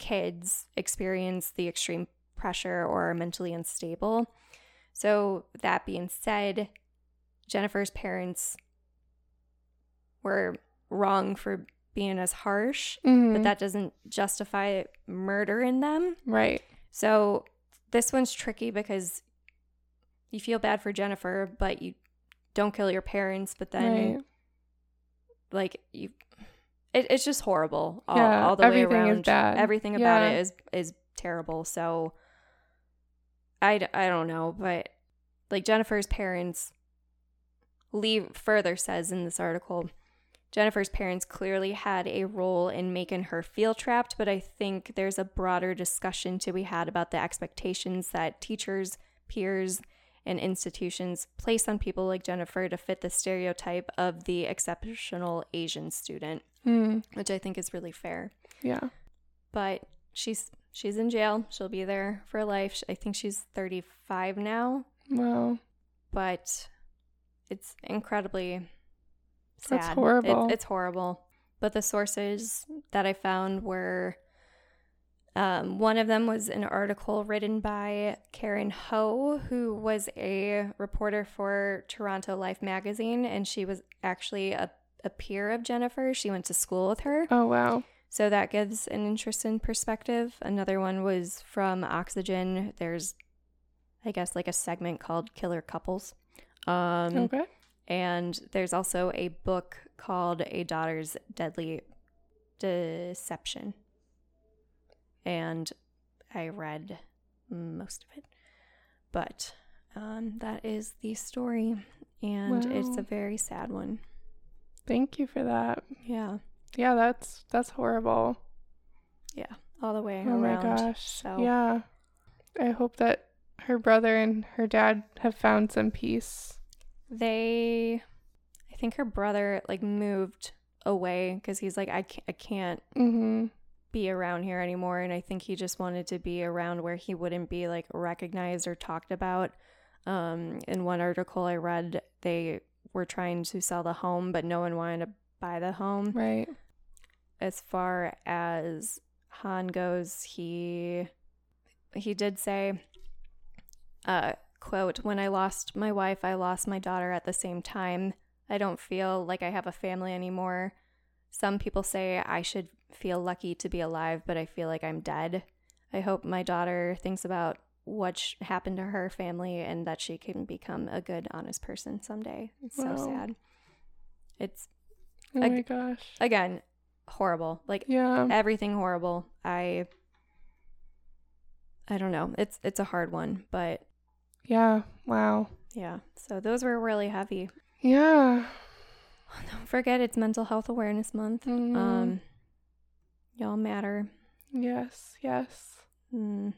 kids experience the extreme pressure or are mentally unstable. So that being said, Jennifer's parents were wrong for being as harsh, mm-hmm. but that doesn't justify murder in them. Right. So this one's tricky because... You feel bad for Jennifer, but you don't kill your parents, but then, right. like, you, it, it's just horrible all, yeah, all the way around. Everything is bad. Everything yeah. about it is, is terrible. So, I, I don't know, but, like, Jennifer's parents, Lee further says in this article, Jennifer's parents clearly had a role in making her feel trapped, but I think there's a broader discussion to be had about the expectations that teachers, peers, and institutions place on people like Jennifer to fit the stereotype of the exceptional Asian student, mm. which I think is really fair. Yeah. But she's she's in jail. She'll be there for life. I think she's thirty-five now. Wow. But it's incredibly sad. That's horrible. It, it's horrible. But the sources that I found were... Um, one of them was an article written by Karen Ho, who was a reporter for Toronto Life magazine, and she was actually a, a peer of Jennifer. She went to school with her. Oh, wow. So that gives an interesting perspective. Another one was from Oxygen. There's, I guess, like a segment called Killer Couples. Um, okay. And there's also a book called A Daughter's Deadly Deception. And I read most of it. But um, that is the story. And wow. It's a very sad one. Thank you for that. Yeah. Yeah, that's that's horrible. Yeah, all the way oh around. Oh my gosh. So. Yeah. I hope that her brother and her dad have found some peace. They, I think her brother, like, moved away because he's like, I can't. I can't. Mm-hmm. be around here anymore, and I think he just wanted to be around where he wouldn't be like recognized or talked about. Um in one article I read, they were trying to sell the home, but no one wanted to buy the home. Right. As far as Han goes, he he did say, uh quote, "When I lost my wife, I lost my daughter at the same time. I don't feel like I have a family anymore. Some people say I should feel lucky to be alive, but I feel like I'm dead. I hope my daughter thinks about what sh- happened to her family and that she can become a good, honest person someday. It's wow. so sad. It's... Oh ag- my gosh. Again, horrible. Like, yeah. everything horrible. I... I don't know. It's it's a hard one, but... Yeah. Wow. Yeah. So those were really heavy. Yeah. Don't forget, it's Mental Health Awareness Month. Mm. Um, y'all matter. Yes, yes. Mm.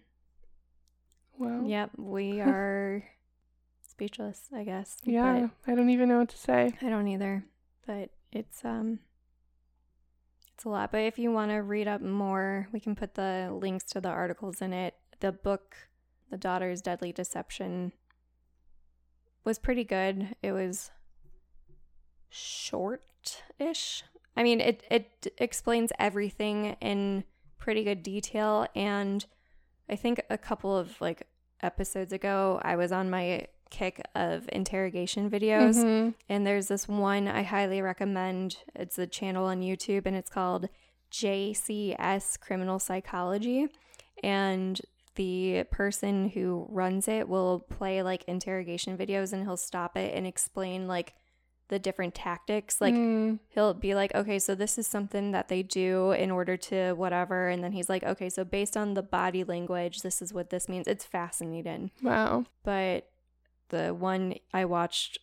Well. Yep, we are speechless, I guess. Yeah, I don't even know what to say. I don't either, but it's um, it's a lot. But if you want to read up more, we can put the links to the articles in it. The book, A Daughter's Deadly Deception, was pretty good. It was... short-ish. I mean, it, it explains everything in pretty good detail, and I think a couple of, like, episodes ago, I was on my kick of interrogation videos, mm-hmm. and there's this one I highly recommend. It's a channel on YouTube, and it's called J C S Criminal Psychology, and the person who runs it will play, like, interrogation videos, and he'll stop it and explain, like, the different tactics. Like, mm. he'll be like, okay, so this is something that they do in order to whatever, and then he's like, okay, so based on the body language, this is what this means. It's fascinating. Wow. But the one I watched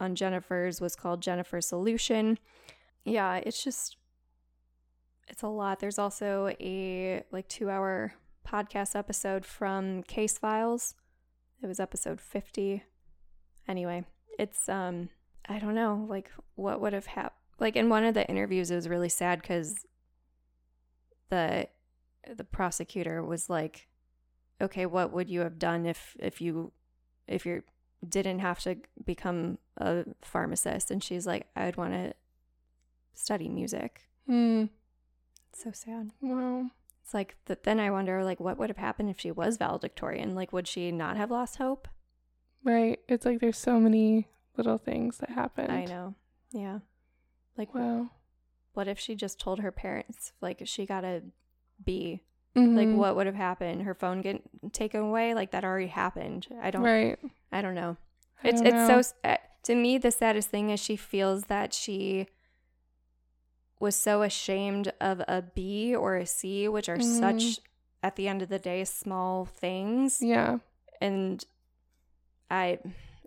on Jennifer's was called Jennifer's Solution. Yeah, it's just, it's a lot. There's also a, like, two-hour podcast episode from Case Files. It was episode fifty. Anyway, it's, um... I don't know, like, what would have happened. Like, in one of the interviews, it was really sad because the the prosecutor was like, okay, what would you have done if, if you if you didn't have to become a pharmacist? And she's like, I'd want to study music. Mm. So sad. Wow. It's like, th- then I wonder, like, what would have happened if she was valedictorian? Like, would she not have lost hope? Right. It's like there's so many... little things that happened. I know. Yeah. Like, wow. What if she just told her parents, like, she got a B? Mm-hmm. Like, what would have happened? Her phone get taken away? Like, that already happened. I don't. Right. I don't know. I it's don't know. It's so. To me, the saddest thing is she feels that she was so ashamed of a B or a C, which are mm-hmm. such, at the end of the day, small things. Yeah. And I.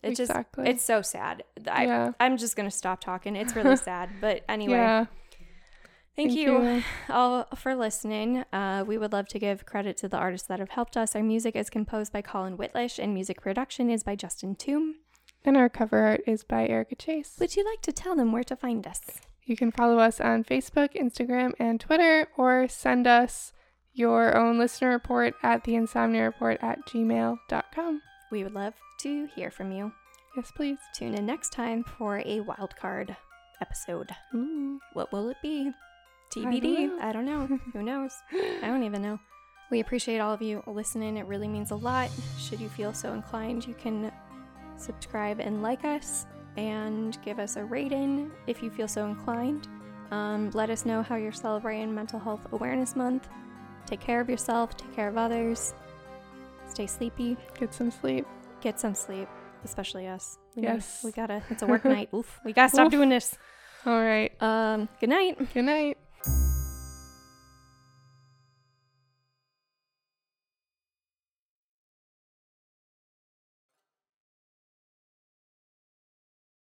It exactly. just, it's so sad. I, yeah. I'm just going to stop talking. It's really sad. But anyway, yeah. thank, thank you, you all for listening. Uh, we would love to give credit to the artists that have helped us. Our music is composed by Colin Whitlish, and music production is by Justin Toom. And our cover art is by Erica Chase. Would you like to tell them where to find us? You can follow us on Facebook, Instagram, and Twitter, or send us your own listener report at the insomnia report at gmail dot com. We would love to hear from you. Yes, please. Tune in next time for a wild card episode. Ooh. What will it be? T B D. I don't know. I don't know. Who knows? I don't even know. We appreciate all of you listening. It really means a lot. Should you feel so inclined, you can subscribe and like us and give us a rating if you feel so inclined. Um, let us know how you're celebrating Mental Health Awareness Month. Take care of yourself. Take care of others. Stay sleepy. Get some sleep. Get some sleep, especially us. We yes. Need, we gotta, it's a work night. Oof. We gotta stop Oof. doing this. All right. Um. Good night. Good night.